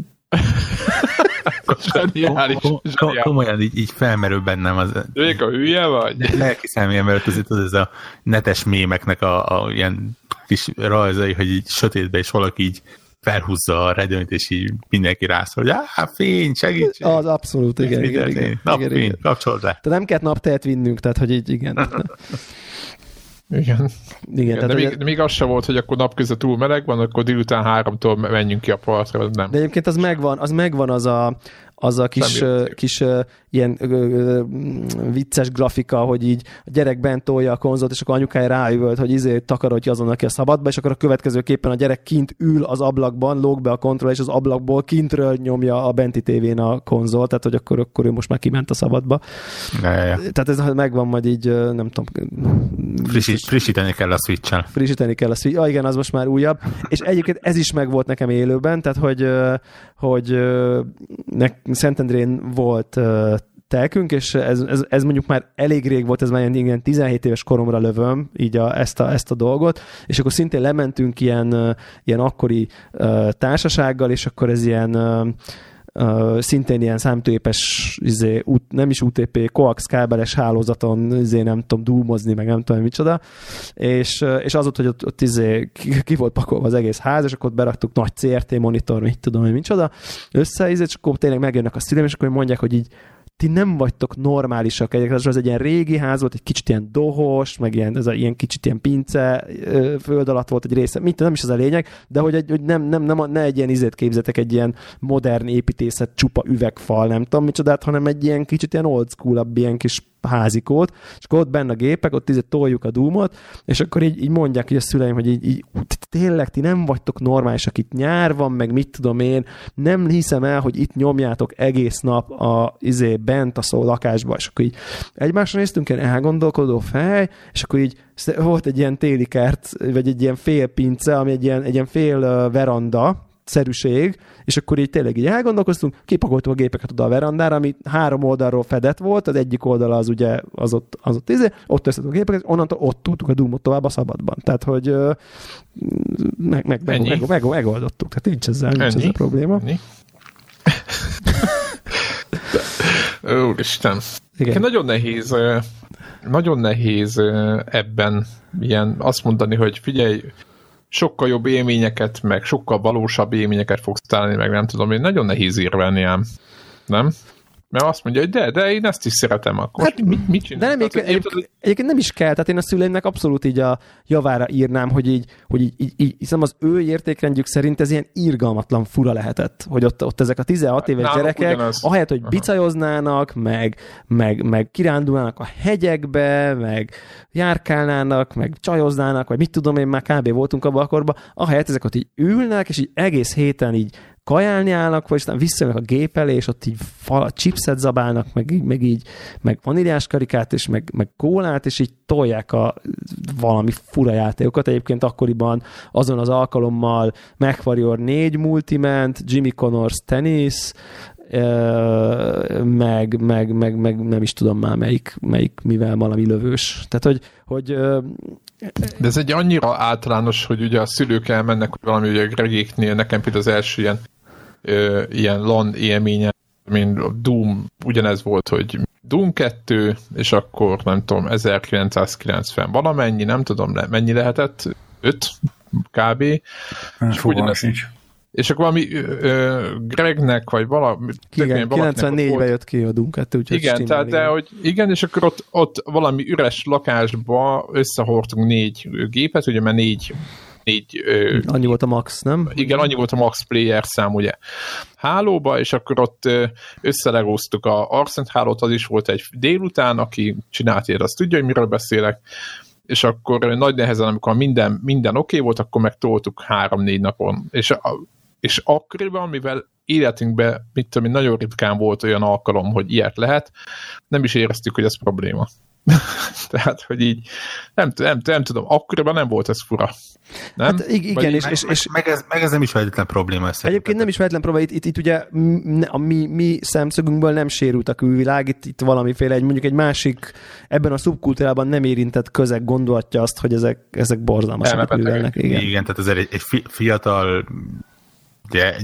Zseniális, zseniális. Komolyan így, így felmerül bennem az... Ők a hülye vagy? Lelki személyen, előtt az itt az, az a netes mémeknek a, a ilyen kis rajzai, hogy így sötétben is valaki így felhúzza a redőnyt, és így mindenki rászol, hogy áh, fény, segíts! Az abszolút, igen, igen, igen. Napfény, kapcsold le. Tehát nem kellett naptejet vinnünk, tehát hogy így, igen. Igen. Igen, igen de, még, ugye... de még az sem volt, hogy akkor napközben túl meleg van, akkor délután háromtól menjünk ki a partra, vagy nem. De egyébként az megvan, az megvan az a, az a kis, kis uh, ilyen uh, uh, vicces grafika, hogy így a gyerek bent tolja a konzolt, és akkor anyukája ráüvölt, hogy izé takarodj azonnal ki a szabadba, és akkor a következőképpen a gyerek kint ül az ablakban, lóg be a kontroll, és az ablakból kintről nyomja a benti tévén a konzolt, tehát hogy akkor, akkor ő most már kiment a szabadba. Ja, ja, ja. Tehát ez megvan majd így, nem tudom... Frissít, frissíteni kell a Switch-el. Frissíteni kell a Switch-el. Ah, igen, az most már újabb. És egyébként ez is megvolt nekem élőben, tehát hogy, hogy nek Szentendrén volt uh, telkünk, és ez, ez, ez mondjuk már elég rég volt, ez már ilyen tizenhét éves koromra lövöm, így a, ezt, a, ezt a dolgot, és akkor szintén lementünk ilyen, uh, ilyen akkori uh, társasággal, és akkor ez ilyen uh, Uh, szintén ilyen számítógépes izé, út, nem is u té pé, koax kábeles hálózaton izé, nem tudom dúmozni, meg nem tudom micsoda, és, és az volt, hogy ott, ott izé, ki volt pakolva az egész ház, és akkor beraktuk nagy cé er té monitor, mit tudom, hogy micsoda, össze, izé, és akkor tényleg megjönnek a szüleim, és akkor mondják, hogy így ti nem vagytok normálisak egyébként, az egy ilyen régi ház volt, egy kicsit ilyen dohos, meg ilyen, ez a, ilyen kicsit ilyen pince, föld alatt volt egy része, mit, nem is az a lényeg, de hogy, egy, hogy nem, nem, nem, ne egy ilyen izét képzetek, egy ilyen modern építészet, csupa üvegfal, nem tudom micsodát, hanem egy ilyen kicsit ilyen old school-abb, ilyen kis házikót, és akkor ott benne a gépek, ott így toljuk a Doomot, és akkor így, így mondják így a szüleim, hogy így, így tényleg ti nem vagytok normálisak, itt nyár van, meg mit tudom én, nem hiszem el, hogy itt nyomjátok egész nap a, izé, bent a szó lakásba, és akkor így egymásra néztünk, ilyen elgondolkodó fej, és akkor így volt egy ilyen téli kert, vagy egy ilyen fél pince, ami egy ilyen, egy ilyen fél veranda, szerűség, és akkor így tényleg így elgondolkoztunk, kipakoltuk a gépeket oda a verandára, ami három oldalról fedett volt, az egyik oldala az ugye az ott, az ott izé, ott összetett a gépeket, onnantól ott tudtuk a Doomot tovább a szabadban. Tehát, hogy meg, meg, meg, meg, meg, megoldottuk. Tehát nincs ezzel, nincs ezzel probléma. Ennyi? Úristen. Igen. Nagyon nehéz, nagyon nehéz ebben ilyen azt mondani, hogy figyelj, sokkal jobb élményeket, meg sokkal valósabb élményeket fogsz találni, meg nem tudom, én nagyon nehéz írvelni ám. Nem? Mert azt mondja, hogy de, de én ezt is szeretem akkor. Hát, mit, mit csinálsz? De nem, egyébként, egyébként, egyébként nem is kell, tehát én a szüleimnek abszolút így a javára írnám, hogy így, hogy így, így, így hiszem az ő értékrendjük szerint ez ilyen irgalmatlan fura lehetett, hogy ott, ott ezek a tizenhat éves nálunk gyerekek, ugyanaz. Ahelyett, hogy bicajoznának, meg, meg, meg kirándulnának a hegyekbe, meg járkálnának, meg csajoznának, vagy mit tudom én, már kb. Voltunk abban a korban, ahelyett ezek ott így ülnek, és így egész héten így kajálni állnak, vagy aztán visszajönnek a gép elé, és ott így fal, chipset zabálnak, meg így, meg így, meg vaníliás karikát, és meg, meg kólát, és így tolják a valami fura játékokat. Egyébként akkoriban azon az alkalommal MechWarrior négy multiment, Jimmy Connors tenisz, meg, meg, meg, meg nem is tudom már melyik, melyik mivel valami lövős. Tehát, hogy, hogy de ez egy annyira általános, hogy ugye a szülők elmennek, hogy valami ugye regéknél, nekem például az első ilyen ilyen LAN élménye, mint a Doom, ugyanez volt, hogy Doom kettő, és akkor nem tudom, ezerkilencszázkilencven valamennyi, nem tudom, mennyi lehetett, öt kb. És ugyanez így. És akkor valami ö, Gregnek, vagy valami... Igen, kilencvennégyben jött ki a Doom kettő, úgyhogy igen, stimmel, tehát, igen. De, hogy igen, és akkor ott, ott valami üres lakásba összehordtunk négy gépet, ugye, mert négy... négy ö, annyi volt a max, nem? Igen, annyi volt a max player szám, ugye, hálóba, és akkor ott összelegóztuk a Arcent hálót, az is volt egy délután, aki csinált ér, azt tudja, hogy miről beszélek, és akkor nagy nehezen, amikor minden, minden oké okay volt, akkor meg toltuk három-négy napon, és a, és akkoriban, mivel életünkben, mit tudom, nagyon ritkán volt olyan alkalom, hogy ilyet lehet, nem is éreztük, hogy ez probléma. Tehát, hogy így, nem, nem, nem tudom, akkoriban nem volt ez fura. Nem? Hát igen, vagy és... Meg, és, és meg, ez, meg ez nem is vehetlen probléma. Egyébként nem is vehetlen probléma, itt, itt, itt ugye a mi, mi szemszögünkből nem sérült a külvilág, itt, itt valamiféle, egy, mondjuk egy másik, ebben a szubkultúrában nem érintett közeg gondolatja azt, hogy ezek, ezek borzalmasak a külvilágnak. Igen. Igen, tehát azért egy, egy fiatal... Ugye,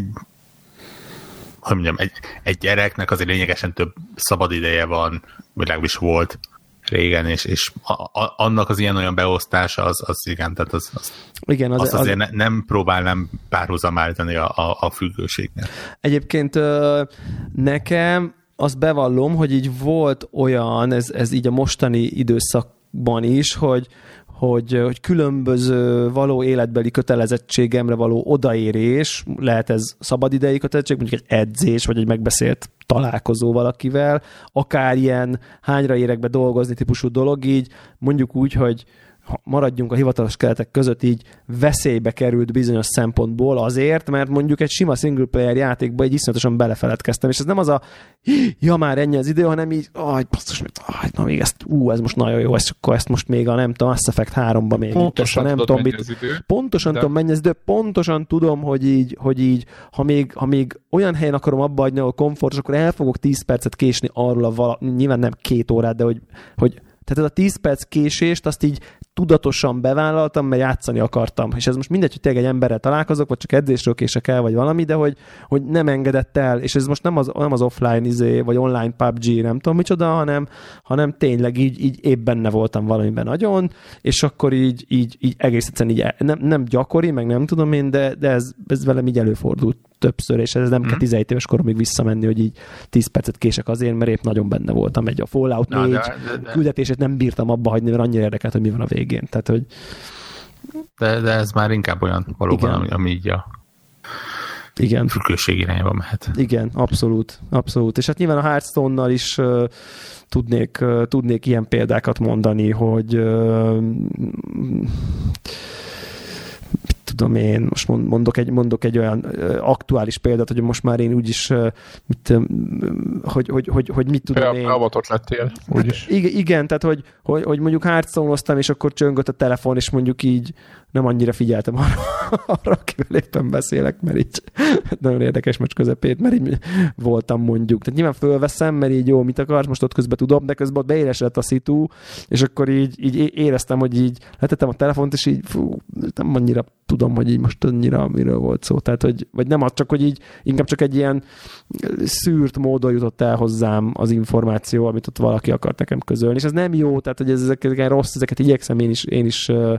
hogy mondjam, egy, egy gyereknek azért lényegesen több szabad ideje van, legalábbis volt régen, és, és a, a, annak az ilyen-olyan beosztása, az, az igen, tehát az, az, igen, az, az azért az... Ne, nem próbálnám párhuzamállítani a, a, a függőségnek. Egyébként nekem azt bevallom, hogy így volt olyan, ez, ez így a mostani időszakban is, hogy Hogy, hogy különböző való életbeli kötelezettségemre való odaérés, lehet ez szabadidei kötelezettség, mondjuk egy edzés, vagy egy megbeszélt találkozó valakivel, akár ilyen hányra érekbe dolgozni típusú dolog, így mondjuk úgy, hogy ha maradjunk a hivatalos keretek között, így veszélybe került bizonyos szempontból azért, mert mondjuk egy sima single player játékba így iszonyatosan belefeledkeztem, és ez nem az a ja már ennyi az idő, hanem így aj, basszus, aj, na még ezt, ú, ez most nagyon jó, és akkor ezt most még a nem tudom, Mass Effect háromba még. Pontosan nem tudom, mennyi az idő. Pontosan de... tudom mennyi az idő, pontosan tudom, hogy így, hogy így ha, még, ha még olyan helyen akarom abba adni, ahol komfortos, akkor el fogok tíz percet késni arról a vala, nyilván nem két órát, de hogy, hogy tehát ez a tíz perc késést azt így tudatosan bevállaltam, mert játszani akartam. És ez most mindegy, hogy tényleg egy emberrel találkozok, vagy csak edzésről kések el, vagy valami, de hogy, hogy nem engedett el. És ez most nem az, nem az offline, izé, vagy online pé u bé gé, nem tudom micsoda, hanem, hanem tényleg így, így épp benne voltam valamiben nagyon, és akkor így, így, így egész egyszerűen így nem, nem gyakori, meg nem tudom én, de, de ez, ez velem így előfordult többször, és ez nem mm. kell tizenhét éves koromig visszamenni, hogy így tíz percet kések azért, mert épp nagyon benne voltam egy a Fallout négy, no, küldetését nem bírtam abba hagyni, mert annyira érdekelt, hogy mi van a végén. Tehát, hogy... de, de ez már inkább olyan valóban, ami, ami így a igen. Függőség irányba mehet. Igen, abszolút, abszolút. És hát nyilván a Hearthstone-nal is uh, tudnék, uh, tudnék ilyen példákat mondani, hogy uh, tudom én, most mondok egy, mondok egy olyan aktuális példát, hogy most már én úgyis, mit, hogy, hogy, hogy, hogy mit tudom én. Avatott lettél, úgyis. Hát igen, tehát hogy, hogy, hogy mondjuk Hearthstone-oztam, és akkor csöngött a telefon, és mondjuk így nem annyira figyeltem arra, arra akivel éppen beszélek, mert így nagyon érdekes meccs közepét, mert így voltam mondjuk. Tehát nyilván fölveszem, mert így jó, mit akarsz, most ott közben tudom, de közben ott beéresett a szitu, és akkor így, így éreztem, hogy így letettem a telefont, és így fú, nem annyira tudom, hogy így most annyira miről volt szó. Tehát, hogy, vagy nem az, csak hogy így inkább csak egy ilyen szűrt módon jutott el hozzám az információ, amit ott valaki akart nekem közölni. És ez nem jó, tehát, hogy ez, ezek, ezek rossz, ezeket igyekszem én is, én is uh,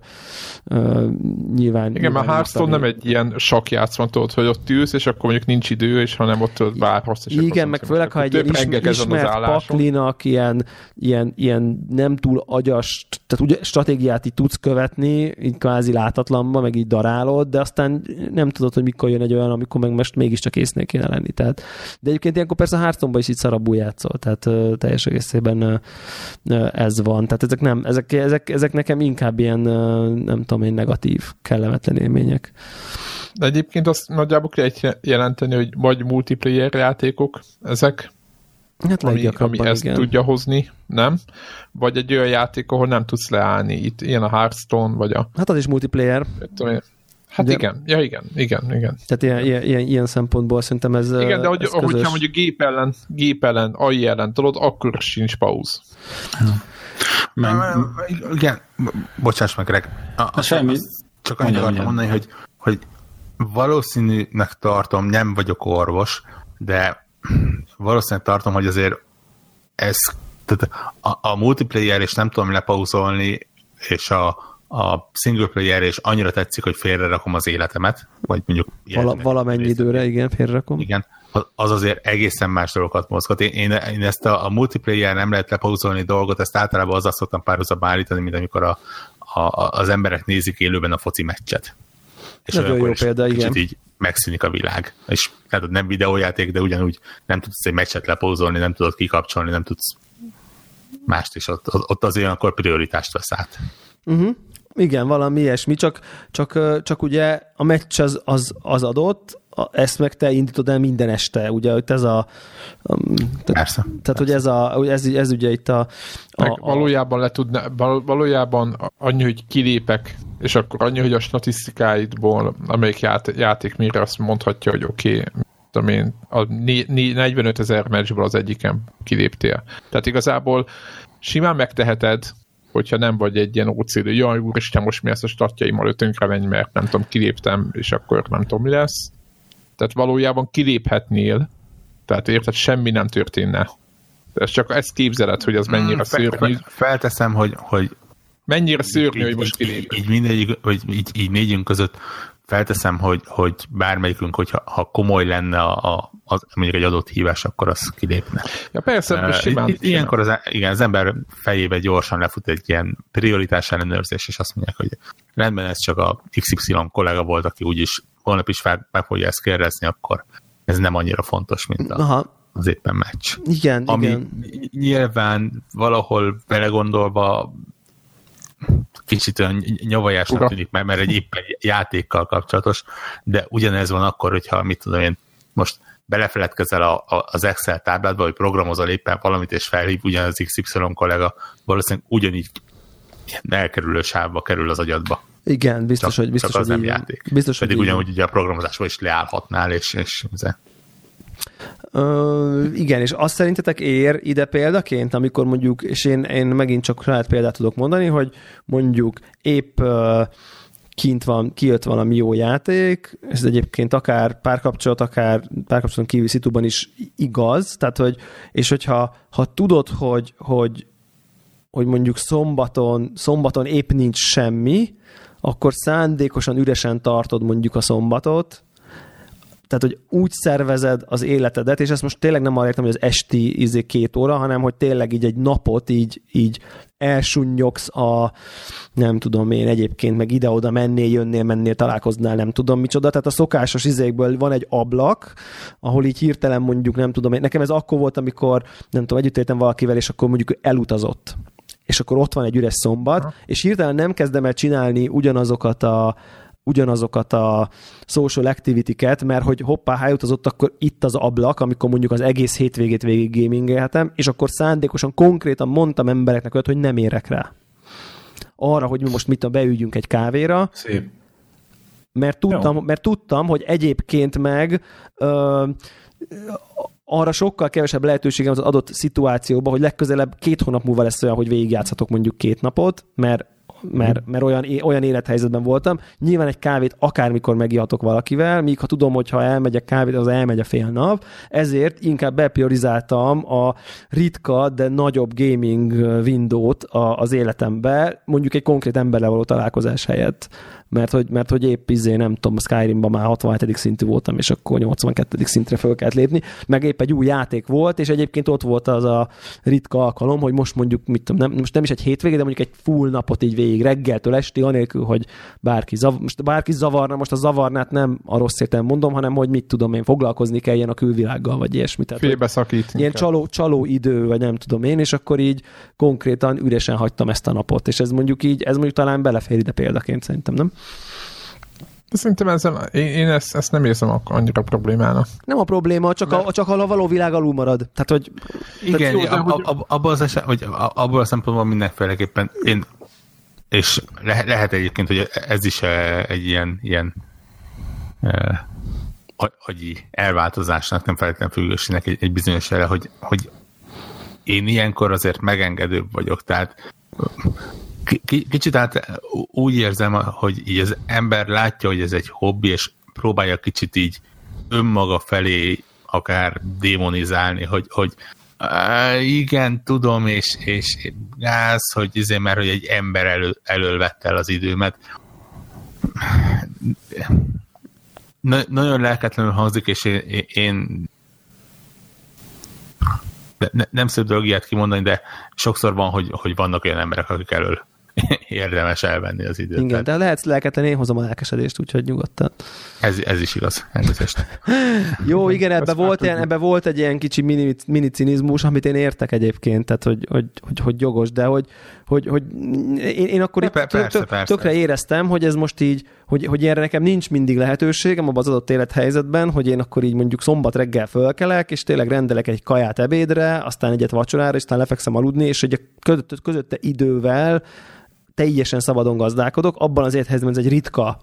uh, nyilván... Igen, mert Hearthstone nem egy ilyen sakjátszma, tudod, hogy ott ülsz, és akkor mondjuk nincs idő, és hanem ott várhatsz. Igen, meg főleg, ha egy ismert, ismert paklinak ilyen, ilyen, ilyen nem túl agyas, tehát ugye stratégiát így tudsz követni, így kvázi látatlanban, meg így darálod, de aztán nem tudod, hogy mikor jön egy olyan, amikor meg most mégiscsak észnél kéne lenni. Tehát, de egyébként ilyenkor persze a Hearthstone-ban is így szarabul játszol, tehát uh, teljes egészében uh, uh, ez van. Tehát ezek nem, ezek, ezek, ezek nekem inkább ilyen, uh, nem tudom én, negatív, kellemetlen élmények. De egyébként azt nagyjából kell jelenteni, hogy vagy multiplayer játékok ezek, hát ami, ami ezt igen. tudja hozni, nem? Vagy egy olyan játék, ahol nem tudsz leállni. Itt ilyen a Hearthstone, vagy a... Hát az is multiplayer. Hát de... igen, ja igen, igen, igen. Tehát ilyen, igen. Ilyen, ilyen szempontból szerintem ez igen, de hogy, hogyha mondjuk gép ellen, gép ellen, á i ellen tudod, akkor sincs pauz. Meg... Igen, bocsáss meg, Greg. A, semmi. Csak annyit akartam mondani, hogy, hogy valószínűnek tartom, nem vagyok orvos, de valószínűleg tartom, hogy azért ez, tehát a, a multiplayer és nem tudom lepauzolni, és a, a single player és annyira tetszik, hogy félrerakom az életemet, vagy mondjuk... Val- valamennyi időre, igen, félrerakom. Igen, az azért egészen más dolgokat mozgat. Én, én, én ezt a, a multiplayer nem lehet lepauzolni dolgot, ezt általában azzal szoktam párhuzamban állítani, mint amikor a, a, az emberek nézik élőben a foci meccset. És nagyon jó példa, igen. Kicsit így megszűnik a világ. És tehát nem videójáték, de ugyanúgy nem tudsz egy meccset lepauzolni, nem tudod kikapcsolni, nem tudsz mást is. Ott, ott azért akkor prioritást vesz át. Uh-huh. Igen, valami ilyesmi, csak, csak, csak ugye a meccs az, az, az adott, ezt meg te indítod el minden este, ugye, hogy ez a... Te, persze. Tehát, persze. Hogy ez, a, ez, ez ugye itt a... a valójában le tudná, valójában annyi, hogy kilépek, és akkor annyi, hogy a statisztikáidból, amelyik játék, játék mire azt mondhatja, hogy oké, okay, én a negyvenöt ezer meccsből az egyiken kiléptél. Tehát igazából simán megteheted, hogyha nem vagy egy ilyen ó cé dé, jaj úristen, most mi ezt a statjaimmal ötönkre menj, mert nem tudom, kiléptem, és akkor nem tudom, mi lesz. Tehát valójában kiléphetnél, tehát érted, semmi nem történne. Ez csak ezt képzeled, hogy az mennyire mm, szörnyű. Felteszem, hogy, hogy mennyire szörnyű, hogy most kilépünk. Így mindegyik, hogy így, így négyünk között felteszem, hogy, hogy bármelyikünk, hogyha ha komoly lenne a, a, az, mondjuk egy adott hívás, akkor az kilépne. Ja persze, uh, simán. Itt, ilyenkor az, igen, az ember fejébe gyorsan lefut egy ilyen prioritás ellenőrzés, és azt mondják, hogy rendben, ez csak a iksz ipszilon kolléga volt, aki úgyis holnap is meg fogja ezt kérdezni, akkor ez nem annyira fontos, mint a, aha. az éppen meccs. Igen, ami igen. Nyilván valahol belegondolva kicsit olyan nyavajásnak tűnik, mert egy éppen játékkal kapcsolatos, de ugyanez van akkor, hogyha mit tudom én, most belefeledkezel a, a, az Excel tábládba, hogy programozol éppen valamit, és felhív ugyanaz iksz ipszilon kollega, valószínűleg ugyanígy elkerülő sávba kerül az agyadba. Igen, biztos, csak, hogy biztos, hogy nem játék. Biztos, pedig hogy ugyanúgy ugye a programozásban is leállhatnál, és... és Ö, igen, és azt szerintetek ér ide példaként, amikor mondjuk, és én, én megint csak saját példát tudok mondani, hogy mondjuk épp ö, kint van, kijött valami jó játék, ez egyébként akár párkapcsolat, akár párkapcsolaton kívül szitúban is igaz, tehát hogy, és hogyha ha tudod, hogy, hogy, hogy mondjuk szombaton, szombaton épp nincs semmi, akkor szándékosan üresen tartod mondjuk a szombatot, Tehát, hogy úgy szervezed az életedet, és ezt most tényleg nem arra értem, hogy az esti izé két óra, hanem hogy tényleg így egy napot így, így elsunnyogsz a, nem tudom én egyébként, meg ide-oda mennél, jönnél, mennél, találkoznál, nem tudom micsoda. Tehát a szokásos izékből van egy ablak, ahol így hirtelen mondjuk, nem tudom, nekem ez akkor volt, amikor, nem tudom, együtt éltem valakivel, és akkor mondjuk elutazott. És akkor ott van egy üres szombat, ha. És hirtelen nem kezdem el csinálni ugyanazokat a ugyanazokat a social activity-ket, mert hogy hoppá, ha elutazott, akkor itt az ablak, amikor mondjuk az egész hétvégét végig gamingelhetem, és akkor szándékosan, konkrétan mondtam embereknek olyat, hogy nem érek rá. Arra, hogy mi most mit a beüljünk egy kávéra. Szép. Mert tudtam, mert tudtam, hogy egyébként meg ö, arra sokkal kevesebb lehetőségem az adott szituációban, hogy legközelebb két hónap múlva lesz olyan, hogy végigjátszhatok mondjuk két napot, mert mert, mert olyan, olyan élethelyzetben voltam. Nyilván egy kávét akármikor megihatok valakivel, míg ha tudom, hogy ha elmegyek kávét, az elmegy a fél nap, ezért inkább bepriorizáltam a ritka, de nagyobb gaming windowt az életembe, mondjuk egy konkrét emberrel való találkozás helyett. Mert hogy, mert hogy épp izé, nem tudom, Skyrimban már hatvanhetedik szintű voltam, és akkor nyolcvankettedik szintre föl kellett lépni, meg épp egy új játék volt, és egyébként ott volt az a ritka alkalom, hogy most mondjuk, mit tudom, nem, most nem is egy hétvége, de mondjuk egy full napot így végig, reggeltől estig, anélkül, hogy bárki, zav, most bárki zavarna, most a zavarnát nem a rossz értelem mondom, hanem hogy mit tudom én, foglalkozni kell ilyen a külvilággal, vagy ilyesmi. Félbeszakít. Ilyen csaló, csaló idő, vagy nem tudom én, és akkor így konkrétan üresen hagytam ezt a napot, és ez mondjuk így, ez mondjuk talán belefér ide példaként, szerintem, nem? De szerintem ezzel, én, én ezt, ezt nem érzem annyira problémának. Nem a probléma, csak, a, csak a való világ alul marad. Tehát, hogy... Igen, abból az eset, hogy abból a szempontból mindenféleképpen én, és le, lehet egyébként, hogy ez is egy ilyen, ilyen e, agyi elváltozásnak, nem feltétlenül függőségnek egy, egy bizonyos ele, hogy, hogy én ilyenkor azért megengedőbb vagyok, tehát K- kicsit hát úgy érzem, hogy így az ember látja, hogy ez egy hobbi, és próbálja kicsit így önmaga felé akár démonizálni, hogy, hogy á, igen, tudom, és, és gáz, hogy izé, mert hogy egy ember elő, elől vett el az időmet. Na- nagyon lelketlenül hangzik, és én, én ne, nem szép dolog ilyet kimondani, de sokszor van, hogy, hogy vannak olyan emberek, akik elől érdemes elvenni az időt. Igen, de lehetsz lelketlen, én hozom a lelkesedést, úgyhogy nyugodtan. Ez, ez is igaz. Jó, igen, ebben volt, ebbe volt egy ilyen kicsi mini, mini cinizmus, amit én értek egyébként, tehát hogy, hogy, hogy, hogy jogos, de hogy, hogy, hogy én, én akkor persze, tök, persze, persze. tökre éreztem, hogy ez most így, hogy, hogy erre nekem nincs mindig lehetőségem abban az adott élethelyzetben, hogy én akkor így mondjuk szombat reggel fölkelek, és tényleg rendelek egy kaját ebédre, aztán egyet vacsorára, és aztán lefekszem aludni, és hogy között, közötte idővel teljesen szabadon gazdálkodok, abban az élethelyzetben ez egy ritka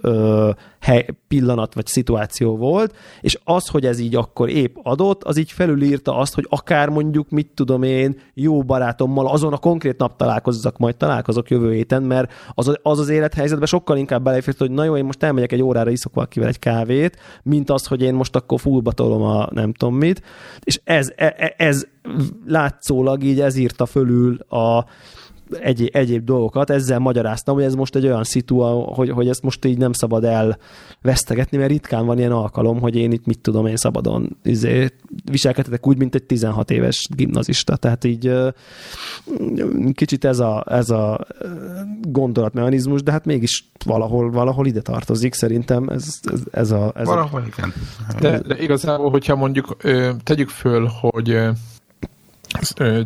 ö, hely, pillanat vagy szituáció volt, és az, hogy ez így akkor épp adott, az így felülírta azt, hogy akár mondjuk, mit tudom én, jó barátommal azon a konkrét nap találkozzak, majd találkozok jövő héten, mert az az, az élethelyzetben sokkal inkább belefért, hogy na jó, én most elmegyek egy órára, iszok valakivel egy kávét, mint az, hogy én most akkor fullba tolom a nem tudom mit, és ez, ez, ez látszólag így ez írta fölül a Egy, egyéb dolgokat, ezzel magyaráztam, hogy ez most egy olyan szitu, hogy, hogy ezt most így nem szabad elvesztegetni, mert ritkán van ilyen alkalom, hogy én itt mit tudom én szabadon izé, viselkedhetek úgy, mint egy tizenhat éves gimnazista. Tehát így kicsit ez a, ez a gondolatmechanizmus, de hát mégis valahol, valahol ide tartozik szerintem. Ez, ez, ez a... Ez valahol a... igen. De, de igazából, hogyha mondjuk tegyük föl, hogy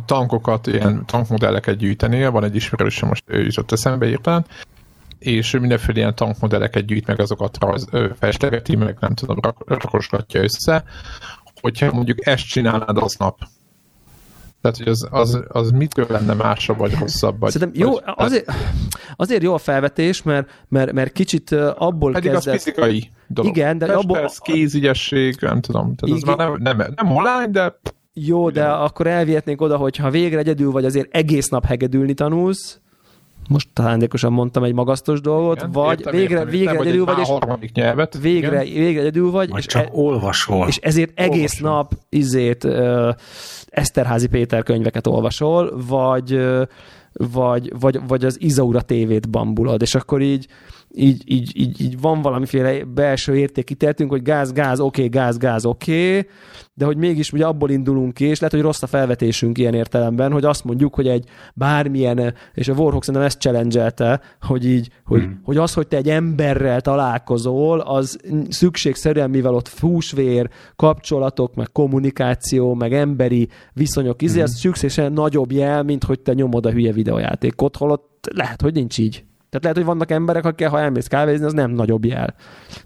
tankokat, ilyen tankmodelleket gyűjtenél, van egy ismerősöm, most ő jutott eszembe írtán, és mindenféle ilyen tankmodelleket gyűjt, meg azokat rajz, festegeti, meg nem tudom, rakosgatja össze, hogyha mondjuk ezt csinálnád aznap. Tehát, hogy az, az, az mitől lenne másabb, vagy rosszabb? Vagy, szerintem jó, vagy azért, azért jó a felvetés, mert, mert, mert kicsit abból pedig kezdett... Pedig az fizikai dolog. Igen, de abból... Festesz, kézügyesség, nem tudom. Tehát az már nem, nem, nem holány, de... Jó, de akkor elvihetnénk oda, hogy ha végre egyedül vagy, azért egész nap hegedülni tanulsz, most szándékosan mondtam egy magasztos dolgot, igen, vagy értem, végre, értem, végre értem, egyedül vagy, és nyelvet, végre, végre egyedül vagy, vagy és, csak e- olvasol. És ezért egész olvasol. Nap izét ö, Eszterházy Péter könyveket olvasol, vagy, ö, vagy, vagy, vagy az Izaura tévét bambulod, és akkor így így, így, így, így van valamiféle belső értékítéletünk, hogy gáz, gáz, oké, okay, gáz, gáz, oké, okay, de hogy mégis ugye abból indulunk ki, és lehet, hogy rossz a felvetésünk ilyen értelemben, hogy azt mondjuk, hogy egy bármilyen, és a Warhawk szerintem ezt challenge-elte, hogy így, hogy, hmm. hogy az, hogy te egy emberrel találkozol, az szükségszerűen, mivel ott húsvér, kapcsolatok, meg kommunikáció, meg emberi viszonyok, izé, hmm. az szükségszerűen nagyobb jel, mint hogy te nyomod a hülye videójátékot, holott lehet, hogy nincs így. Tehát lehet, hogy vannak emberek, akik ha elmész kávézni, az nem nagyobb jel.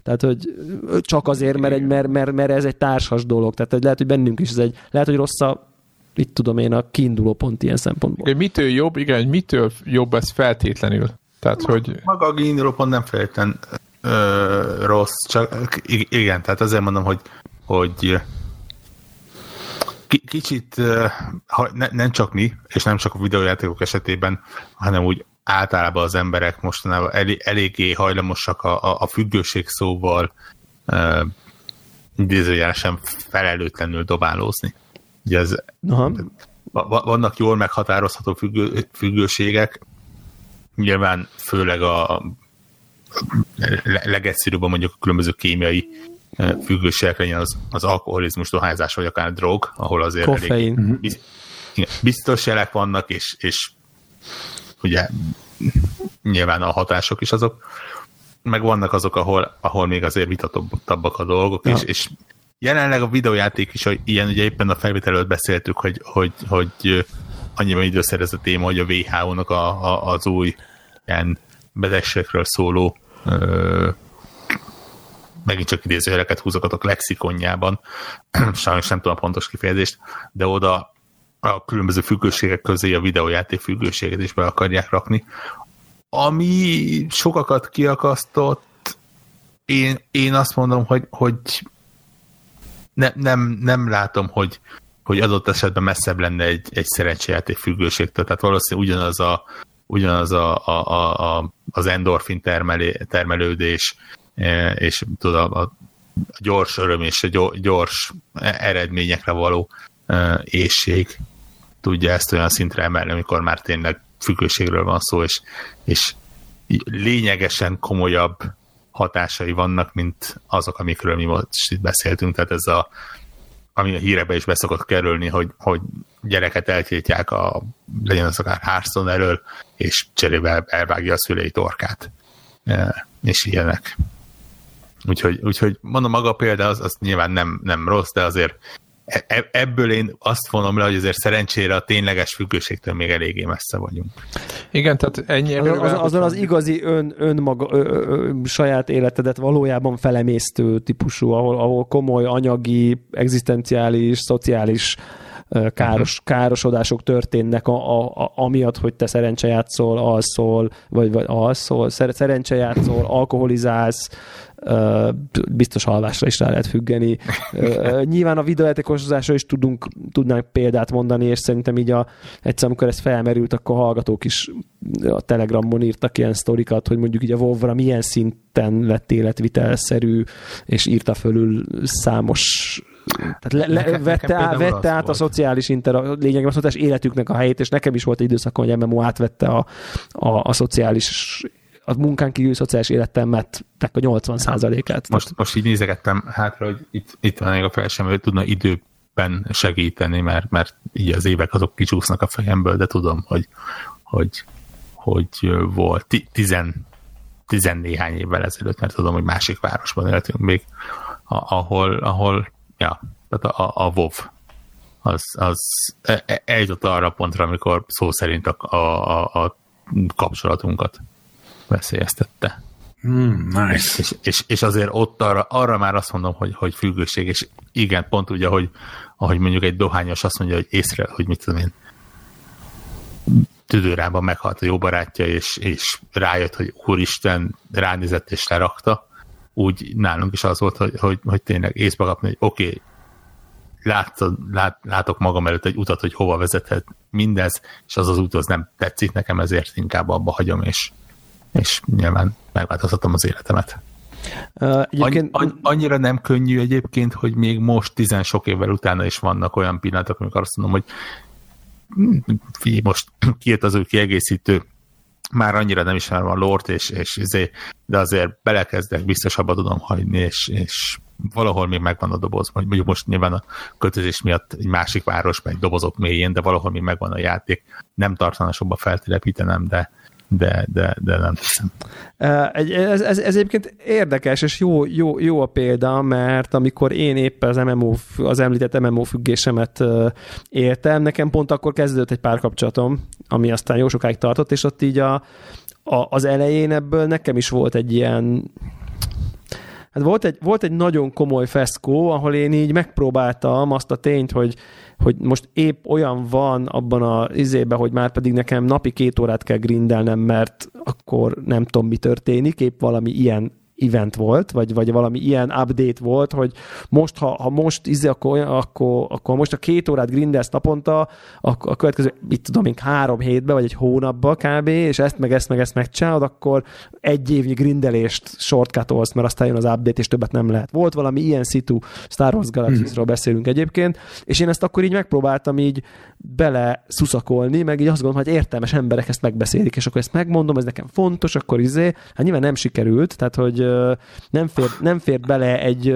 Tehát, hogy csak azért, mert, egy, mert, mert, mert ez egy társas dolog. Tehát hogy lehet, hogy bennünk is ez egy, lehet, hogy rossz a, itt tudom én, a kiinduló pont ilyen szempontból. Igen, mitől jobb, igen, mitől jobb ez feltétlenül? Tehát, Ma, hogy... Maga a kiinduló pont nem feltétlen ö, rossz, csak igen, tehát azért mondom, hogy, hogy kicsit, ha, ne, nem csak mi, és nem csak a videójátékok esetében, hanem úgy általában az emberek mostanában elég, eléggé hajlamosak a, a, a függőség szóval e, idézőjelesen felelőtlenül dobálózni. Ugye ez, vannak jól meghatározható függő, függőségek, nyilván főleg a, a legegyszerűbben mondjuk a különböző kémiai függőségek legyen az, az alkoholizmus, dohányzás vagy akár drog, ahol azért koffein. Elég biz, igen, biztos jelek vannak, és, és ugye nyilván a hatások is azok, meg vannak azok, ahol, ahol még azért vitatottabbak a dolgok, ja. és, és jelenleg a videójáték is, hogy ilyen, ugye éppen a felvétel előtt beszéltük, hogy, hogy, hogy annyiban időszer ez a téma, hogy a dupla vé há ó-nak a, a, az új ilyen betegségekről szóló ö, megint csak idézőjeleket húzogatok lexikonjában, sajnos nem tudom a pontos kifejezést, de oda a különböző függőségek közé a videójáték függőséget is be akarják rakni. Ami sokakat kiakasztott, én, én azt mondom, hogy, hogy ne, nem, nem látom, hogy, hogy adott esetben messzebb lenne egy, egy szerencsejáték függőségtől. Tehát valószínűleg ugyanaz, a, ugyanaz a, a, a, a, az endorfin termelé, termelődés, és tudod, a, a gyors öröm és a gyors eredményekre való éhség tudja ezt olyan szintre emelni, amikor már tényleg függőségről van szó, és, és lényegesen komolyabb hatásai vannak, mint azok, amikről mi most itt beszéltünk. Tehát ez a, ami a hírebe is beszokott kerülni, hogy, hogy gyereket eltiltják a, legyen az akár Hearthstone elől, és cserébe elvágja a szülei torkát. És ilyenek. Úgyhogy, úgyhogy mondom, maga a példa az, az nyilván nem, nem rossz, de azért ebből én azt vonom le, hogy azért szerencsére a tényleges függőségtől még eléggé messze vagyunk. Igen, tehát ennyi. Az, az, azon az igazi ön, önmaga, ö, ö, ö, saját életedet valójában felemésztő típusú, ahol, ahol komoly anyagi, egzisztenciális, szociális káros, károsodások történnek a, a, a, amiatt, hogy te szerencsejátszol, alszol, vagy, vagy alszol, szer, szerencsejátszol, alkoholizálsz, Uh, biztos halvásra is rá lehet függeni. Uh, nyilván a videójátékozásra is tudunk, tudnánk példát mondani, és szerintem így a, egyszer, amikor ez felmerült, akkor hallgatók is a Telegramon írtak ilyen sztorikat, hogy mondjuk így a WoW-ra milyen szinten lett életvitelszerű, és írta fölül számos tehát le, le, nekem, vette, nekem á, vette át volt. A szociális interakció, lényegében a szociális életüknek a helyét, és nekem is volt egy időszakon, hogy em em o átvette a, a, a szociális a munkán kívül szociális életemet, tehát a nyolcvan százalékát. Most, most így nézegettem hátra, hogy itt, itt van még a felesem, hogy tudna időben segíteni, mert, mert így az évek azok kicsúsznak a fejemből, de tudom, hogy, hogy, hogy volt tizen, tizen néhány évvel ezelőtt, mert tudom, hogy másik városban éltünk még, ahol, ahol ja, tehát a, a WoW az, az eljutott arra pontra, amikor szó szerint a, a, a kapcsolatunkat veszélyeztette. Mm, nice. És, és, és azért ott arra, arra már azt mondom, hogy, hogy függőség, és igen, pont ugye, hogy, ahogy mondjuk egy dohányos azt mondja, hogy észre, hogy mit tudom én, tüdőrában meghalt a jó barátja, és, és rájött, hogy úristen, ránézett és lerakta, úgy nálunk is az volt, hogy, hogy, hogy tényleg észbe kapni, hogy oké, okay, Látod, lát, látok magam előtt egy utat, hogy hova vezethet mindez, és az az út az nem tetszik nekem, ezért inkább abba hagyom, és, és nyilván megváltoztatom az életemet. Uh, egyébként... Any, annyira nem könnyű egyébként, hogy még most tizen sok évvel utána is vannak olyan pillanatok, amikor azt mondom, hogy figyelj, most kijött az ő kiegészítő, már annyira nem ismerem a lore-t, és, és de azért belekezdek, biztos abba tudom hagyni, és, és valahol még megvan a doboz, mondjuk most nyilván a költözés miatt egy másik városban, egy dobozok mélyén, de valahol még megvan a játék. Nem tartalmasabban feltelepítenem, de De, de, de nem hiszem. Ez, ez, ez egyébként érdekes, és jó, jó, jó a példa, mert amikor én éppen az, em em o, az említett em em o függésemet éltem, nekem pont akkor kezdődött egy párkapcsolatom, ami aztán jó sokáig tartott, és ott így a, a, az elején ebből nekem is volt egy ilyen, hát volt egy, volt egy nagyon komoly feszkó, ahol én így megpróbáltam azt a tényt, hogy hogy most épp olyan van abban az izében, hogy már pedig nekem napi két órát kell grindelnem, mert akkor nem tudom, mi történik, épp valami ilyen event volt, vagy, vagy valami ilyen update volt, hogy most, ha, ha most izé, akkor, akkor, akkor most a két órát grindelsz naponta, akkor a következő, mit tudom én, három hétbe, vagy egy hónapba kb, és ezt meg ezt meg ezt megcsinálod, akkor egy évnyi grindelést shortcutolsz, mert aztán jön az update, és többet nem lehet. Volt valami ilyen situ, Star Wars Galaxisról beszélünk egyébként, és én ezt akkor így megpróbáltam így bele szuszakolni, meg így azt gondolom, hogy értelmes emberek ezt megbeszélik, és akkor ezt megmondom, ez nekem fontos, akkor izé, hát nyilván nem sikerült, tehát hogy nem fér, nem fér bele egy,